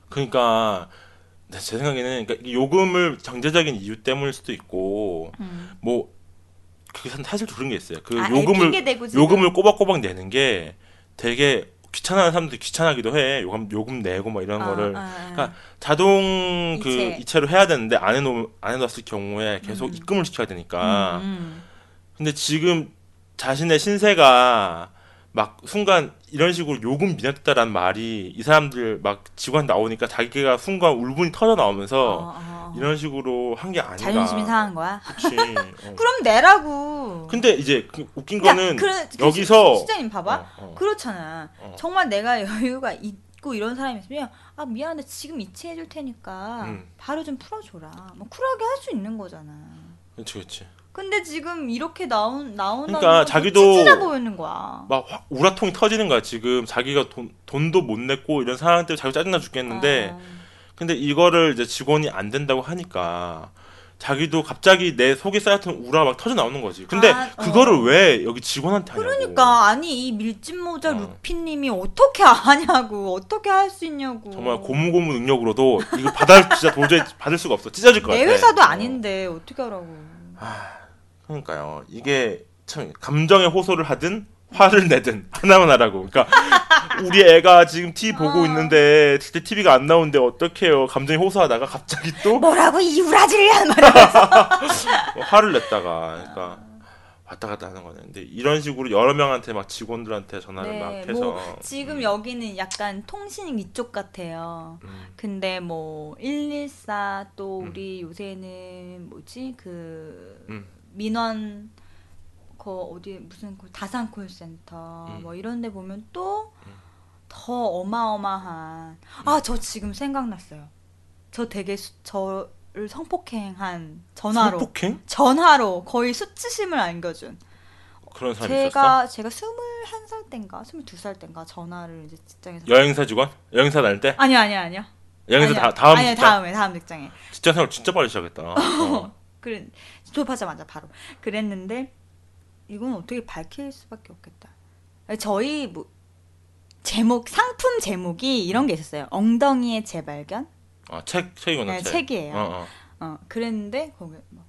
그러니까 제 생각에는 그러니까 요금을 경제적인 이유 때문일 수도 있고 뭐 그게 사실 그런 게 있어요. 그 요금을 꼬박꼬박 내는 게 되게 귀찮아하는 사람들 귀찮아하기도 해. 요금 내고 막 이런 거를. 그러니까 자동 이체로 해야 되는데 안 해놨을 경우에 계속 입금을 시켜야 되니까. 근데 지금 자신의 신세가 막 순간 이런 식으로 요금 미납됐다라는 말이 이 사람들 막 직원 나오니까 자기가 순간 울분이 터져 나오면서 이런 식으로 한 게 아니라 자존심이 상한 거야? 그치. 그럼 내라고. 근데 이제 웃긴 거는 여기서 실장님 봐봐. 그렇잖아. 정말 내가 여유가 있고 이런 사람이 있으면 아 미안한데 지금 이체해줄 테니까 바로 좀 풀어줘라. 뭐 쿨하게 할 수 있는 거잖아. 그치. 근데 지금 이렇게 나오는 그러니까 자기도 찌질해 보이는 거야. 막 우라통이 터지는 거야. 지금 자기가 돈도 못 냈고 이런 상황 때문에 자기가 짜증나 죽겠는데 근데 이거를 이제 직원이 안 된다고 하니까 자기도 갑자기 내 속에 쌓였던 우라 막 터져 나오는 거지. 근데 그거를 왜 여기 직원한테 하냐고. 그러니까 아니 이 밀짚 모자 루피님이 어떻게 아냐고. 어떻게 할 수 있냐고. 정말 고무고무 능력으로도 이거 진짜 도저히 받을 수가 없어. 찢어질 것 같아. 내 회사도 아닌데 어떻게 하라고. 그러니까요. 이게 참 감정의 호소를 하든 화를 내든 하나만 하라고. 그러니까 우리 애가 지금 TV 보고 있는데 TV가 안 나오는데 어떡해요. 감정이 호소하다가 갑자기 또 뭐라고 이 우라질이란 말이야. 화를 냈다가 그러니까 왔다 갔다 하는 거네. 근데 이런 식으로 여러 명한테 막 직원들한테 전화를 막 해서 뭐 지금 여기는 약간 통신 이쪽 같아요. 근데 뭐 114 또 우리 요새는 뭐지 민원 거 어디에 무슨 다산 콜센터 뭐 이런 데 보면 또 더 어마어마한 아, 저 지금 생각났어요. 저 되게 저를 성폭행한 전화로 성폭행? 전화로 거의 수치심을 안겨준 그런 사람이 있었어? 제가 21살 땐가 22살 땐가 전화를 이제 직장에서 여행사 직원? 여행사 다닐 때? 아니요. 여행사 다음 직장에 직장 생활 진짜 빨리 시작했다. 그래 졸업하자마자 바로 그랬는데 이건 어떻게 밝힐 수밖에 없겠다. 저희 뭐 제목 상품 제목이 이런 게 있었어요. 엉덩이의 재발견. 아, 책이구나. 네, 책이에요. 그랬는데 거기 막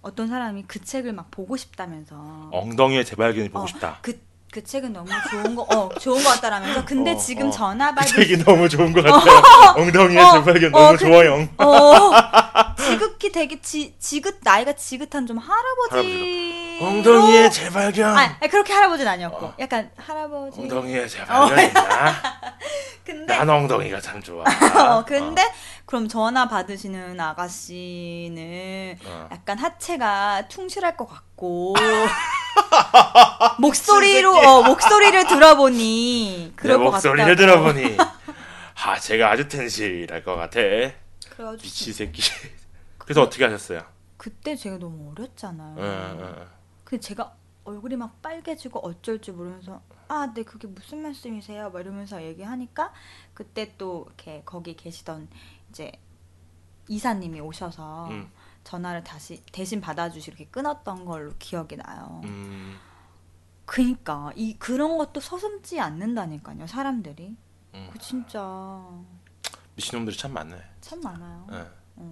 어떤 사람이 그 책을 막 보고 싶다면서 엉덩이의 재발견이 보고 싶다. 그 책은 너무 좋은 거 같다라면서 근데 지금 전화 받은 그 책이 너무 좋은 거 같아요. 엉덩이의 재발견 너무 좋아요. 지극히 되게 지긋 나이가 지긋한 좀 할아버지. 엉덩이의 재발견. 아니, 그렇게 할아버지는 아니었고 약간 할아버지. 엉덩이의 재발견이다. 근데 난 엉덩이가 참 좋아. 근데 그럼 전화 받으시는 아가씨는 약간 하체가 퉁실할 것 같고. 목소리를 들어보니 그럴 것 같다. 목소리를 들어보니 제가 아주 텐실할 것 같아. 미치 새끼. 그래서 어떻게 하셨어요? 그때 제가 너무 어렸잖아요. 근데 제가 얼굴이 막 빨개지고 어쩔지 모르면서 네 그게 무슨 말씀이세요? 막 이러면서 얘기하니까 그때 또 이렇게 거기 계시던 이제 이사님이 오셔서. 전화를 다시 대신 받아주시고 이렇게 끊었던 걸로 기억이 나요. 그러니까 그런 것도 서슴지 않는다니까요, 사람들이. 그 진짜 미친놈들이 참 많네. 참 많아요. 네.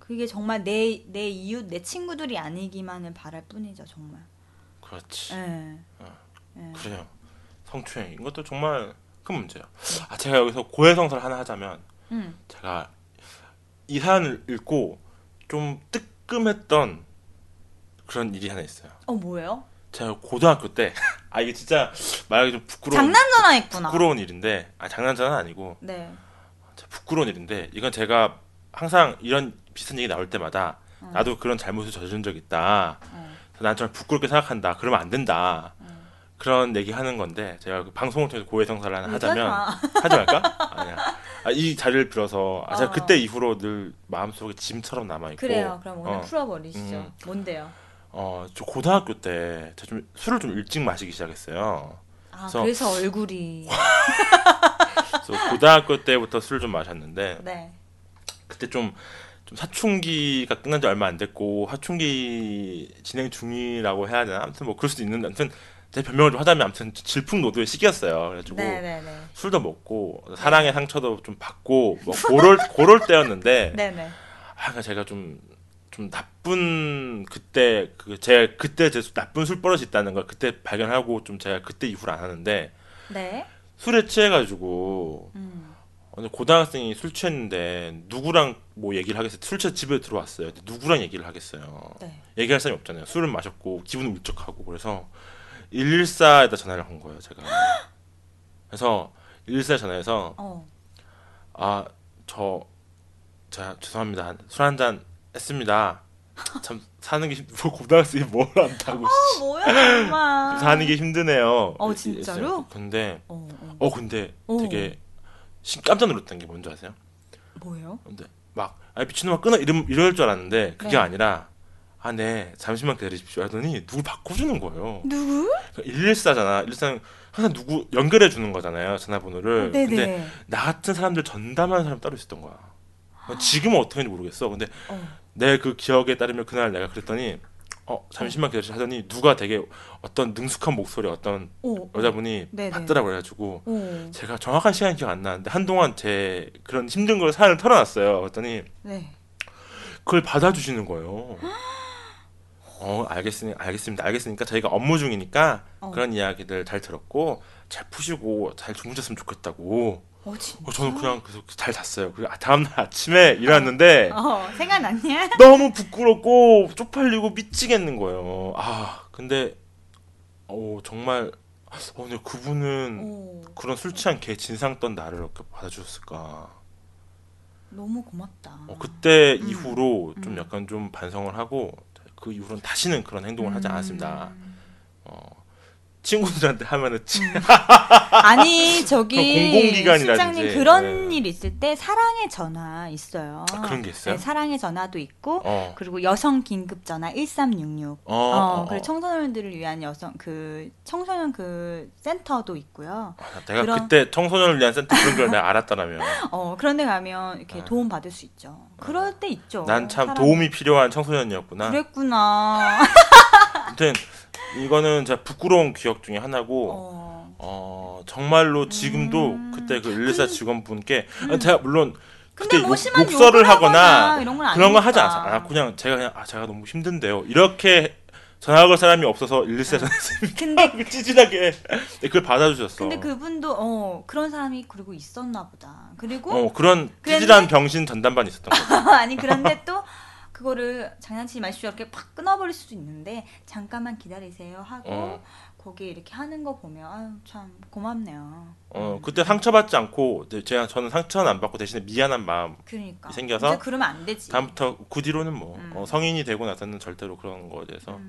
그게 정말 내 이웃, 내 친구들이 아니기만을 바랄 뿐이죠, 정말. 그렇지. 네. 그래요. 성추행 이것도 정말 큰 문제예요. 제가 여기서 고해성사를 하나 하자면 제가 이 사연을 읽고 좀 뜨끔했던 그런 일이 하나 있어요. 뭐예요? 제가 고등학교 때 이게 진짜 말하기 좀 부끄러운 장난전화했구나. 부끄러운 일인데 장난전화는 아니고 부끄러운 일인데 이건 제가 항상 이런 비슷한 얘기 나올 때마다 나도 그런 잘못을 저지른 적 있다. 난 정말 부끄럽게 생각한다. 그러면 안 된다. 그런 얘기하는 건데 제가 방송을 통해서 고해성사를 하나 하자면 하지 말까? 아니야. 이 자리를 빌어서 제가 그때 이후로 늘 마음속에 짐처럼 남아있고 그래요. 그럼 오늘 풀어버리시죠. 뭔데요? 저 고등학교 때 제가 좀 술을 좀 일찍 마시기 시작했어요. 그래서 얼굴이 그래서 고등학교 때부터 술을 좀 마셨는데 그때 좀 사춘기가 끝난 지 얼마 안 됐고 사춘기 진행 중이라고 해야 되나? 아무튼 뭐 그럴 수도 있는데 아무튼 제 변명을 좀 하자면 아무튼 질풍노도의 시기였어요. 그래가지고 술도 먹고 사랑의 상처도 좀 받고 뭐 고럴 때였는데 제가 좀 나쁜 그때 제 나쁜 술버릇이 있다는 걸 그때 발견하고 좀 제가 그때 이후로 안 하는데 술에 취해가지고 고등학생이 술 취했는데 누구랑 뭐 얘기를 하겠어요. 술 취해 집에 들어왔어요. 누구랑 얘기를 하겠어요. 얘기할 사람이 없잖아요. 술은 마셨고 기분은 울적하고 그래서 114에다 전화를 한 거예요, 제가. 그래서 114에 전화해서 제가 죄송합니다. 술 한잔 했습니다. 참 사는 게 고등학생이 뭘 안다고. 뭐야, 정말. 사는 게 힘드네요. 진짜로? 근데 되게 깜짝 놀랐던 게 뭔지 아세요? 뭐예요? 근데 막 미친놈아 끊어 이럴 줄 알았는데 그게 아니라 네. 잠시만 기다리십시오. 하더니 누구 바꿔주는 거예요. 누구? 114잖아. 114는 항상 누구 연결해주는 거잖아요. 전화번호를. 근데 나 같은 사람들 전담하는 사람 따로 있었던 거야. 지금은 어떻게 하는지 모르겠어. 근데 내 그 기억에 따르면 그날 내가 그랬더니 잠시만 기다리십시오. 하더니 누가 되게 어떤 능숙한 목소리 어떤 여자분이 받더라고 그래가지고 제가 정확한 시간이 기억 안 나는데 한동안 제 그런 힘든 걸 사연을 털어놨어요. 그랬더니 그걸 받아주시는 거예요. 알겠습니다. 저희가 업무 중이니까 그런 이야기들 잘 들었고 잘 푸시고 잘 주무셨으면 좋겠다고. 진짜? 저는 그냥 계속 잘 잤어요. 그리고 다음날 아침에 일어났는데 생각났냐? 너무 부끄럽고 쪽팔리고 미치겠는 거예요. 근데 정말 근데 그분은 그런 술 취한 개 진상 떤 나를 이렇게 받아주셨을까? 너무 고맙다. 그때 이후로 좀 약간 좀 반성을 하고 그 이후로는 다시는 그런 행동을 하지 않았습니다. 친구들한테 하면은 아니 저기 실장님 그런 네. 일 있을 때 사랑의 전화 있어요. 아, 그런 게 있어요? 네, 사랑의 전화도 있고 그리고 여성 긴급 전화 1366. 그리고 청소년들을 위한 여성 그 청소년 그 센터도 있고요. 아, 내가 그런... 그때 청소년을 위한 센터 그런 걸 내가 알았다라면. 그런데 가면 이렇게 도움 받을 수 있죠. 그럴 때 있죠. 난 참 사람... 도움이 필요한 청소년이었구나. 그랬구나. 아무튼. 이거는 제가 부끄러운 기억 중에 하나고 정말로 지금도 그때 그 114 직원분께 제가 물론 그때 욕설을 하거나 그런 건 하지 않았어요. 제가 너무 힘든데요. 이렇게 전화 걸 사람이 없어서 114 전화했습니다. 찌질하게 그걸 받아주셨어. 근데 그분도 그런 사람이 그리고 있었나 보다. 그리고 그런 찌질한 병신 전담반이 있었던 거죠. 아니 그런데 또 그거를 장난치지 마시죠. 이렇게 팍 끊어버릴 수도 있는데 잠깐만 기다리세요 하고 거기 이렇게 하는 거 보면 아유, 참 고맙네요. 그때 상처받지 않고 저는 상처는 안 받고 대신에 미안한 마음이 생겨서 이제 그러면 안 되지. 다음부터 그 뒤로는 뭐 성인이 되고 나서는 절대로 그런 거에 대해서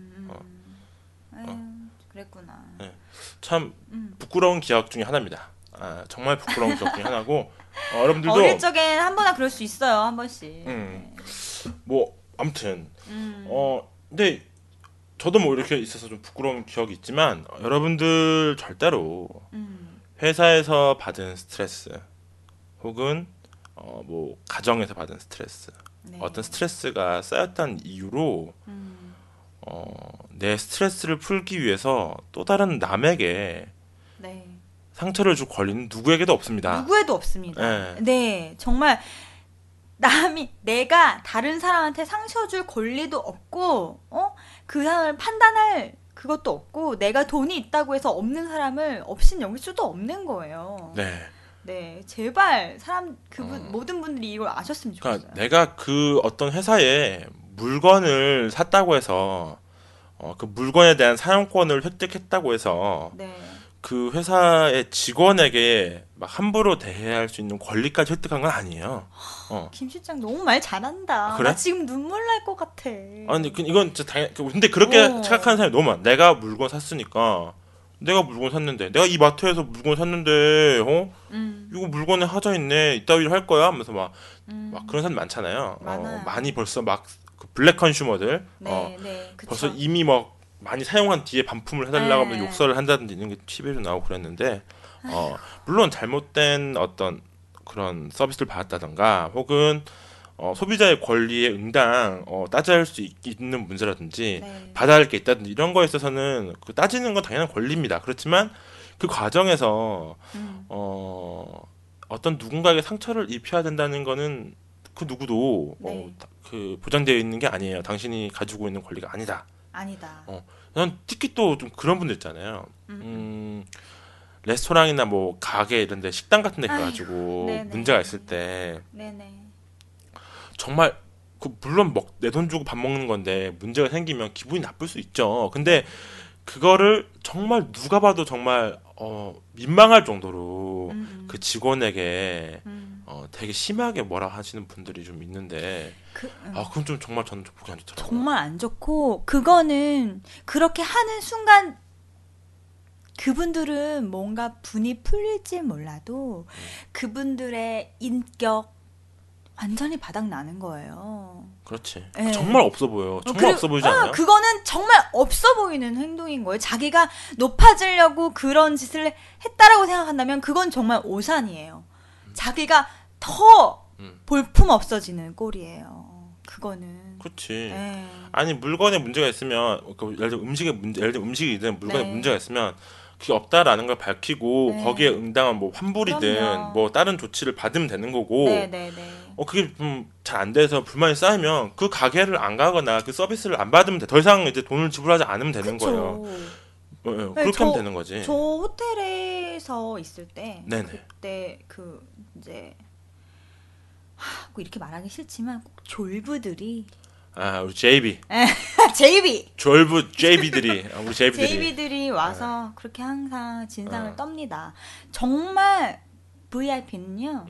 그랬구나. 네. 참 부끄러운 기억 중에 하나입니다. 정말 부끄러운 기억 중에 하나고 여러분들도 어릴 적엔 한 번은 그럴 수 있어요. 한 번씩. 네. 뭐 아무튼 근데 저도 뭐 이렇게 있어서 좀 부끄러운 기억이 있지만 여러분들 절대로 회사에서 받은 스트레스 혹은 뭐 가정에서 받은 스트레스 네. 어떤 스트레스가 쌓였다는 이유로 내 스트레스를 풀기 위해서 또 다른 남에게 네. 상처를 줄 권리는 누구에게도 없습니다. 누구에도 없습니다. 네, 네 정말 내가 다른 사람한테 상처 줄 권리도 없고, 그 사람을 판단할 그것도 없고, 내가 돈이 있다고 해서 없는 사람을 없인 여길 수도 없는 거예요. 네. 네, 제발 모든 분들이 이걸 아셨으면 좋겠어요. 그러니까 내가 그 어떤 회사에 물건을 샀다고 해서, 그 물건에 대한 사용권을 획득했다고 해서, 네. 그 회사의 직원에게 막 함부로 대해야 할 수 있는 권리까지 획득한 건 아니에요. 김 실장 너무 말 잘한다. 그래? 나 지금 눈물 날 것 같아. 아니 이건 진짜 근데 그렇게 착각하는 사람이 너무 많아. 내가 물건 샀으니까 내가 이 마트에서 물건 샀는데 이거 물건에 하자 있네 이따위로 할 거야 하면서 막 그런 사람 많잖아요. 많이 벌써 막 그 블랙 컨슈머들 네, 네, 벌써 이미 막 많이 사용한 뒤에 반품을 해달라고 하면 욕설을 한다든지 이런 게 TV에도 나오고 그랬는데 물론 잘못된 어떤 그런 서비스를 받았다던가 혹은 소비자의 권리에 응당 따져야 할 수 있는 문제라든지 네. 받아야 할 게 있다든지 이런 거에 있어서는 그 따지는 건 당연한 권리입니다. 그렇지만 그 과정에서 어떤 누군가에게 상처를 입혀야 된다는 거는 그 누구도 네. 그 보장되어 있는 게 아니에요. 당신이 가지고 있는 권리가 아니다. 난 특히 또 좀 그런 분들 있잖아요. 레스토랑이나 뭐 가게 이런데 식당 같은데 가가지고 문제가 있을 때 네네. 정말 그 물론 내 돈 주고 밥 먹는 건데 문제가 생기면 기분이 나쁠 수 있죠. 근데 그거를 정말 누가 봐도 정말 민망할 정도로 그 직원에게 되게 심하게 뭐라 하시는 분들이 좀 있는데 그건 좀 정말 저는 좀 보기 안 좋더라고요. 정말 안 좋고 그거는 그렇게 하는 순간 그분들은 뭔가 분이 풀릴지 몰라도 그분들의 인격 완전히 바닥나는 거예요. 그렇지. 네. 정말 없어 보여. 없어 보이지 않아요? 그거는 정말 없어 보이는 행동인 거예요. 자기가 높아지려고 그런 짓을 했다라고 생각한다면 그건 정말 오산이에요. 자기가 더 볼품 없어지는 꼴이에요. 그거는. 그렇지. 네. 아니 물건에 문제가 있으면 예를 들어 음식이든 물건에 네. 문제가 있으면 그게 없다라는 걸 밝히고 네. 거기에 응당한 뭐 환불이든 그럼요. 뭐 다른 조치를 받으면 되는 거고. 네. 그게 잘 안 돼서 불만이 쌓이면 그 가게를 안 가거나 그 서비스를 안 받으면 돼. 더 이상 이제 돈을 지불하지 않으면 되는 그쵸. 거예요. 그렇게 하면 되는 거지. 저 호텔에서 있을 때 네네. 그때 그 이제 꼭 이렇게 말하기 싫지만 꼭 졸부들이 우리 JB 졸부 JB들이 우리 JB들이 와서 그렇게 항상 진상을 떱니다. 정말 VIP는요.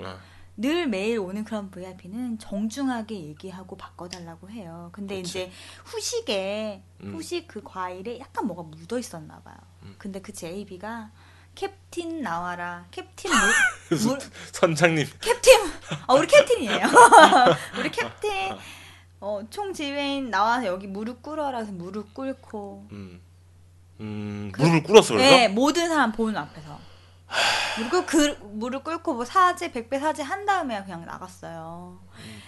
늘 매일 오는 그런 VIP는 정중하게 얘기하고 바꿔달라고 해요. 근데 그치. 이제 후식에 후식 그 과일에 약간 뭐가 묻어 있었나 봐요. 근데 그 JB가 캡틴 나와라. 캡틴 뭐 선장님. 캡틴. 우리 캡틴이에요. 우리 캡틴. 총지휘인 나와서 여기 무릎 꿇어라서 무릎 꿇고. 무릎을 꿇었어 그래서? 네, 모든 사람 보는 앞에서. 그리고 그 무릎 꿇고 뭐 사죄 100배 사죄 한 다음에 그냥 나갔어요.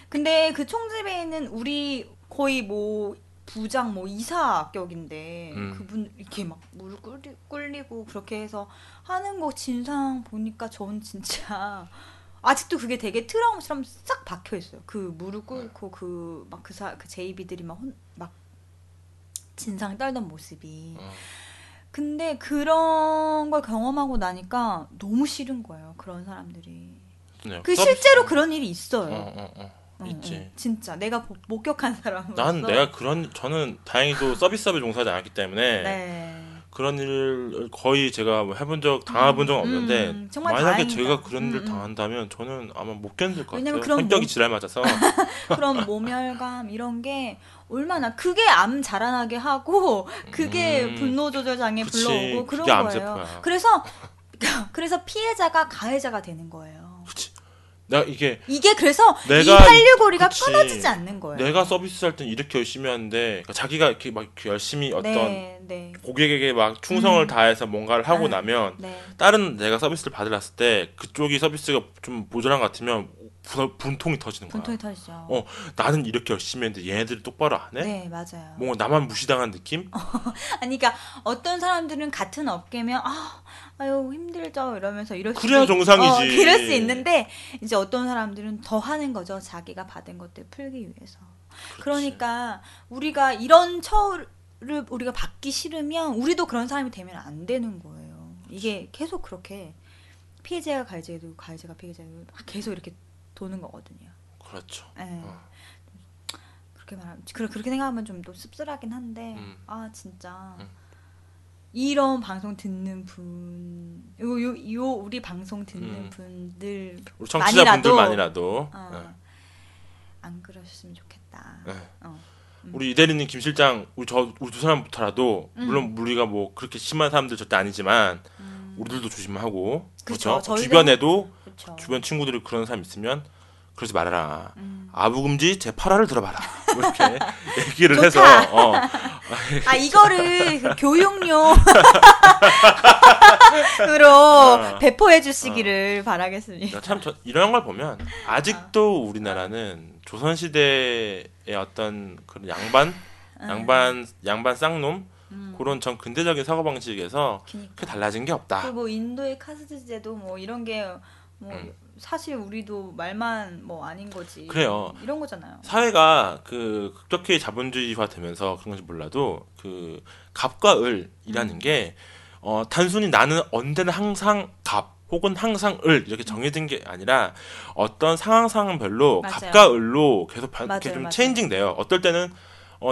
근데 그 총지배인은 우리 거의 뭐 부장 뭐 이사격인데 그분 이렇게 막 무릎 꿇리고 그렇게 해서 하는 거 진상 보니까 전 진짜 아직도 그게 되게 트라우마처럼 싹 박혀 있어요. 그 무릎 꿇고 그 막 그 JB들이 막 진상 떨던 모습이. 근데 그런 걸 경험하고 나니까 너무 싫은 거예요. 그런 사람들이. 네, 그 실제로 그런 일이 있어요. 있지. 진짜 내가 목격한 사람으로서. 난 내가 그런 저는 다행히도 서비스업에 종사하지 않았기 때문에 네. 그런 일을 거의 제가 해본 적 당해본 적은 없는데 만약에 다행이다. 제가 그런 일을 당한다면 저는 아마 못 견딜 것 같아요. 성격이 지랄 맞아서. 그런 모멸감 이런 게 얼마나 그게 암 자라나게 하고 그게 분노 조절 장애 불러오고 그런 거예요. 암세포야. 그래서 피해자가 가해자가 되는 거예요. 그치. 나 이게 그래서 이 활류고리가 끊어지지 않는 거예요. 내가 서비스할 땐 이렇게 열심히 하는데 그러니까 자기가 이렇게 막 열심히 어떤 고객에게 막 충성을 다해서 뭔가를 하고 나면 다른 내가 서비스를 받으랬을 때 그쪽이 서비스가 좀 모자란 것 같으면 분통이 터지는 거야. 분통이 터지죠. 나는 이렇게 열심히 했는데 얘네들이 똑바로 안 해? 네, 맞아요. 뭔가 나만 무시당한 느낌? 아니, 그러니까 어떤 사람들은 같은 업계면 아유 힘들죠 이러면서 이럴 그래야 정상이지. 이럴 수 있는데 이제 어떤 사람들은 더 하는 거죠. 자기가 받은 것들 풀기 위해서. 그렇지. 그러니까 우리가 이런 처우를 우리가 받기 싫으면 우리도 그런 사람이 되면 안 되는 거예요. 이게 계속 그렇게 피해자가 가해자가 되고 가해자가 피해자가 되고 계속 이렇게 도는 거거든요. 그렇죠. 네. 그렇게 말하면 그렇게 생각하면 좀 또 씁쓸하긴 한데 아 진짜. 이런 방송 듣는 분, 요 우리 방송 듣는 분들 우리 청취자분들만이라도 안 그러셨으면 좋겠다. 네. 우리 이대리님, 김실장, 우리 두 사람부터라도 물론 우리가 뭐 그렇게 심한 사람들 절대 아니지만 우리들도 조심하고 그렇죠. 주변에도 그쵸. 주변 친구들이 그런 사람 있으면 그러지 말아라. 아부금지 제8화를 들어봐라. 이렇게 얘기를 좋다. 해서 이거를 그 교육용으로 배포해 주시기를 바라겠습니다. 참 이런 걸 보면 아직도 우리나라는 조선시대의 어떤 그런 양반 쌍놈 그런 전 근대적인 사고 방식에서 그게 달라진 게 없다. 그리고 뭐 인도의 카스트 제도 뭐 이런 게 뭐 사실 우리도 말만 뭐 아닌 거지. 그래요. 이런 거잖아요. 사회가 그 급격히 자본주의화 되면서 그런 건지 몰라도 그 갑과 을이라는 게 단순히 나는 언제나 항상 갑 혹은 항상 을 이렇게 정해진 게 아니라 어떤 상황별로 맞아요. 갑과 을로 계속 이렇게 좀 체인징 돼요. 어떨 때는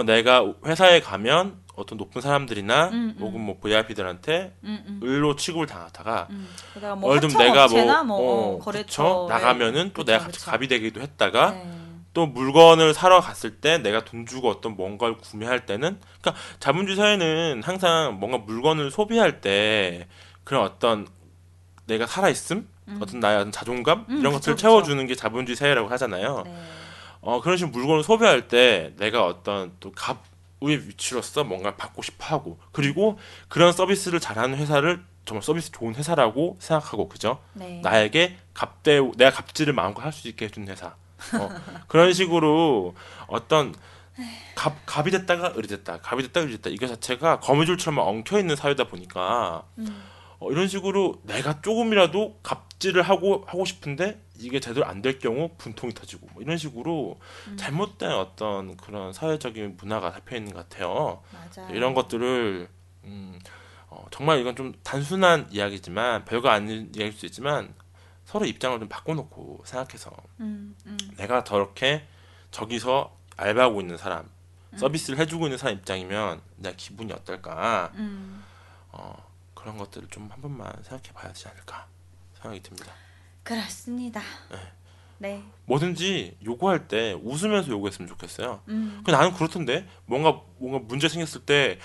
내가 회사에 가면 어떤 높은 사람들이나 혹은 뭐 VIP들한테 을로 취급을 당하다가 그러니까 뭐 좀 내가 뭐 거래처 나가면은 또 그쵸, 내가 갑자기 갑이 되기도 했다가 또 물건을 사러 갔을 때 내가 돈 주고 어떤 뭔가를 구매할 때는 그러니까 자본주의 사회는 항상 뭔가 물건을 소비할 때 그런 어떤 내가 살아있음 어떤 나의 어떤 자존감 이런 것들을 채워주는 게 자본주의 사회라고 하잖아요. 네. 그런 식으로 물건을 소비할 때 내가 어떤 또 갑의 위치로서 뭔가 받고 싶어하고 그리고 그런 서비스를 잘하는 회사를 정말 서비스 좋은 회사라고 생각하고 그죠? 네. 나에게 내가 갑질을 마음껏 할 수 있게 해준 회사 그런 식으로 어떤 갑이 됐다가 을이 됐다 갑이 됐다가 을이 됐다 이거 자체가 거미줄처럼 엉켜있는 사회다 보니까 이런 식으로 내가 조금이라도 갑질을 하고 싶은데 이게 제대로 안 될 경우 분통이 터지고 뭐 이런 식으로 잘못된 어떤 그런 사회적인 문화가 잡혀 있는 것 같아요. 맞아요. 이런 것들을 정말 이건 좀 단순한 이야기지만 별거 아닌 이야기일 수 있지만 서로 입장을 좀 바꿔놓고 생각해서 내가 저렇게 저기서 알바하고 있는 사람 서비스를 해주고 있는 사람 입장이면 내가 기분이 어떨까 그런 것들을 좀 한 번만 생각해 봐야 되지 않을까 생각이 듭니다. 그렇습니다. 네. 네. 뭐든지 요구할 때 웃으면서 요구했으면 좋겠어요. 나는 그렇던데 뭔가 문제 생겼을 때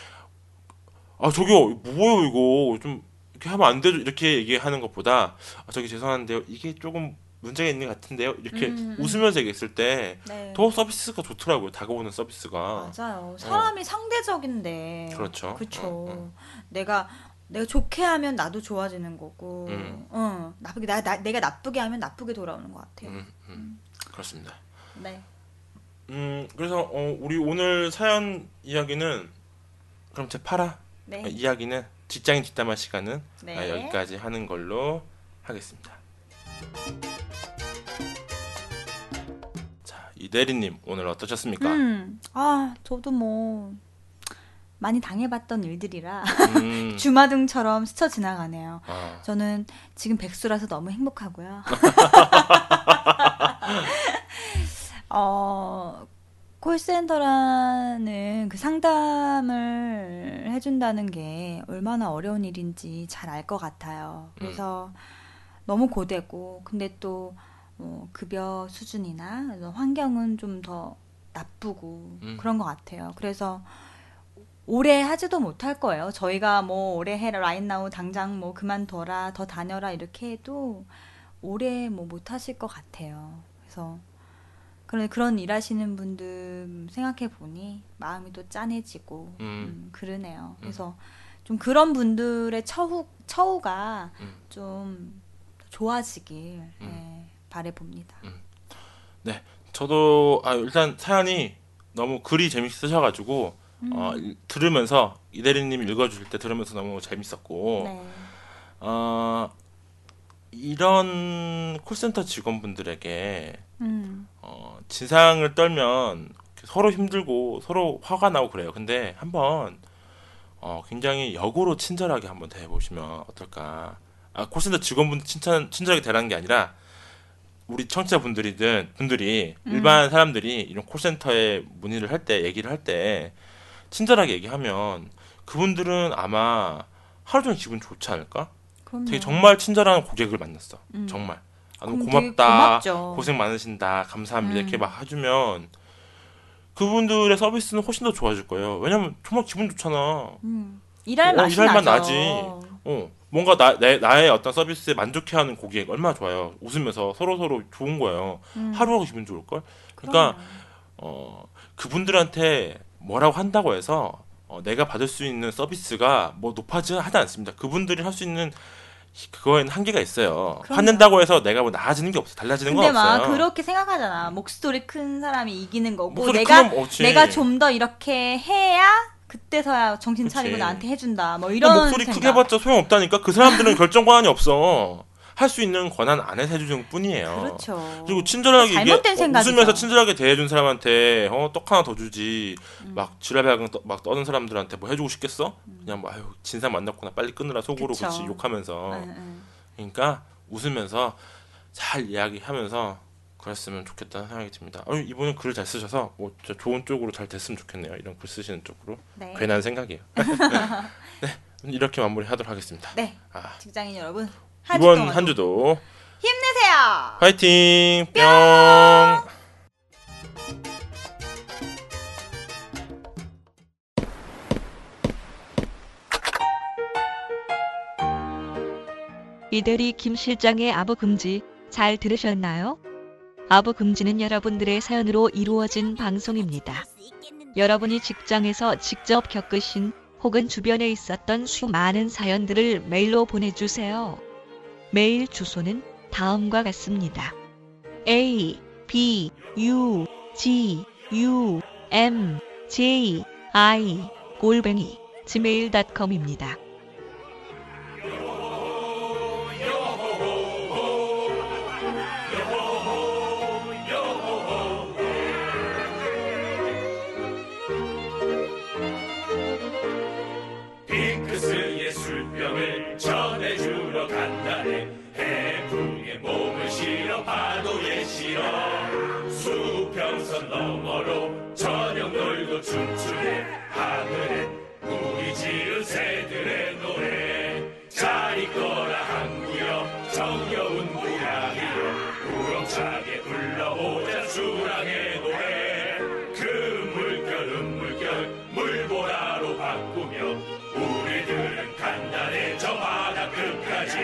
아 저기요 뭐예요 이거 좀 이렇게 하면 안 되죠 이렇게 얘기하는 것보다 아 저기 죄송한데요 이게 조금 문제가 있는 것 같은데요 이렇게 웃으면서 얘기했을 때 더 서비스가 좋더라고요. 다가오는 서비스가. 맞아요. 사람이 상대적인데. 그렇죠. 그렇죠. 내가 좋게 하면 나도 좋아지는 거고 나쁘게 내가 나쁘게 하면 나쁘게 돌아오는 것 같아요. 그렇습니다. 네. 그래서 우리 오늘 사연 이야기는 그럼 제 파라 네. 이야기는 직장인 뒷담화 시간은 네. 여기까지 하는 걸로 하겠습니다. 자, 이대리님 오늘 어떠셨습니까? 아 저도 뭐 많이 당해봤던 일들이라 주마등처럼 스쳐 지나가네요. 아. 저는 지금 백수라서 너무 행복하고요. 콜센터라는 그 상담을 해준다는 게 얼마나 어려운 일인지 잘 알 것 같아요. 그래서 너무 고되고 근데 또 급여 수준이나 환경은 좀 더 나쁘고 그런 것 같아요. 그래서 오래 하지도 못할 거예요. 저희가 뭐 오래 해라, right now 당장 뭐 그만둬라, 더 다녀라 이렇게 해도 오래 뭐 못하실 것 같아요. 그래서 그런 일하시는 분들 생각해 보니 마음이 또 짠해지고 그러네요. 그래서 좀 그런 분들의 처우가 좀 좋아지길 바라봅니다. 네, 저도 일단 사연이 너무 글이 재밌으셔가지고. 들으면서 이대리님이 읽어주실 때 들으면서 너무 재밌었고 네. 이런 콜센터 직원분들에게 진상을 떨면 서로 힘들고 서로 화가 나고 그래요. 근데 한번 굉장히 역으로 친절하게 한번 대해보시면 어떨까. 콜센터 직원분들 친절하게 대라는 게 아니라 우리 청취자분들이 일반 사람들이 이런 콜센터에 문의를 할 때 얘기를 할 때 친절하게 얘기하면 그분들은 아마 하루 종일 기분 좋지 않을까? 그럼요. 되게 정말 친절한 고객을 만났어. 정말. 아, 너무 고맙다. 고생 많으신다. 감사합니다. 이렇게 막 해주면 그분들의 서비스는 훨씬 더 좋아질 거예요. 왜냐면 정말 기분 좋잖아. 일할 맛 나지. 뭔가 나의 어떤 서비스에 만족해하는 고객 얼마나 좋아요. 웃으면서 서로 좋은 거예요. 하루하루 기분 좋을 걸. 그러니까 그분들한테 뭐라고 한다고 해서 내가 받을 수 있는 서비스가 뭐 높아지는 하지 않습니다. 그분들이 할 수 있는 그거에는 한계가 있어요. 그럼요. 화낸다고 해서 내가 뭐 나아지는 게 없어. 달라지는 건 없어요. 근데 막 그렇게 생각하잖아. 목소리 큰 사람이 이기는 거고 내가 좀 더 이렇게 해야 그때서야 정신 차리고 그치. 나한테 해준다. 뭐 이런 목소리 생각. 크게 봤자 소용없다니까. 그 사람들은 결정 권한이 없어. 할 수 있는 권한 안에서 해주는 뿐이에요. 그렇죠. 그리고 친절하게 잘못된 생각이죠. 웃으면서 친절하게 대해준 사람한테 떡 하나 더 주지. 막 지랄배강 막 떠는 사람들한테 뭐 해주고 싶겠어? 그냥 뭐 아유 진상 만났구나 빨리 끊으라 속으로 그치 욕하면서. 그러니까 웃으면서 잘 이야기하면서 그랬으면 좋겠다는 생각이 듭니다. 이분은 글을 잘 쓰셔서 뭐 좋은 쪽으로 잘 됐으면 좋겠네요. 이런 글 쓰시는 쪽으로. 네. 괜한 생각이에요. 네, 이렇게 마무리하도록 하겠습니다. 네, 직장인 여러분. 이번 한 주도 힘내세요. 화이팅. 뿅. 이대리 김 실장의 아부금지 잘 들으셨나요? 아부금지는 여러분들의 사연으로 이루어진 방송입니다. 여러분이 직장에서 직접 겪으신 혹은 주변에 있었던 수많은 사연들을 메일로 보내주세요. 메일 주소는 다음과 같습니다. abugumji@gmail.com입니다. 핑크스의 술병을 전해주러 간다네. 해풍에 몸을 실어 파도에 실어 수평선 너머로 저녁 놀고 춤추네. 하늘에 우리 지은 새들의 노래 잘 있거라 한구여 정겨운 고양이여. 힘차게 불러보자 수랑의 노래. 그 물결 음물결 물보라로 바꾸며 우리들은 간단해 저 바다 끝까지.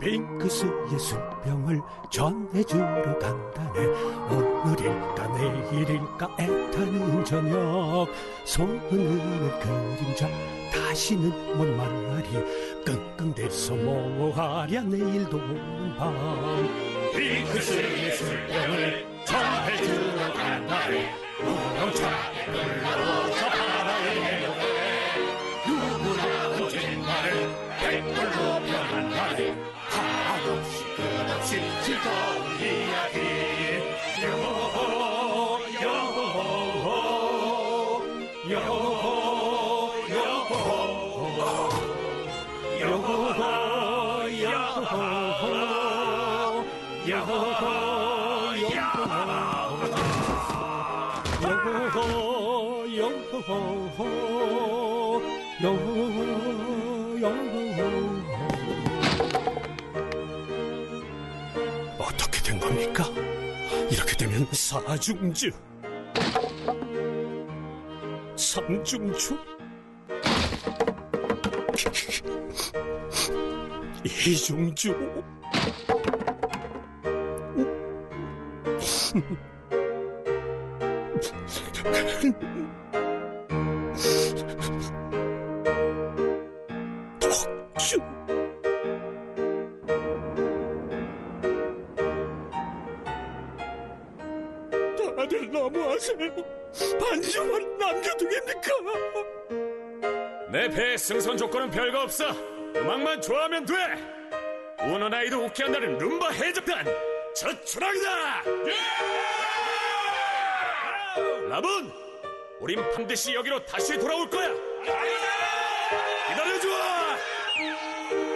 빙크스 예술병을 전해주러 간다네. 오늘일까 내일일까 애타는 저녁. 소문으로 그림자 다시는 못 만나리. 끙끙대서 뭐하랴 내일도 오는 밤. 빙크스 예술병을 전해주러 간다네. 우렁차게 불러오자 바다의 내려가네. 누구나 언젠가는 백골로 변한다네. 한없이 끝없이 즐거운 이야기. 여호호 여호호 여호호 여호호 여호호 여호호 여호호 여호호 여호호 여호호. 어떻게 된 겁니까? 이렇게 되면 사중주, 삼중주, 이중주, 독주. 다들 너무하세요. 반주만 남겨두겠니까? 내 배의 승선 조건은 별거 없어. 음악만 좋아하면 돼. 우는 아이도 웃게 한다는 룸바 해적단 저출항이다. 예! 라분, 우린 반드시 여기로 다시 돌아올 거야. 기다려줘.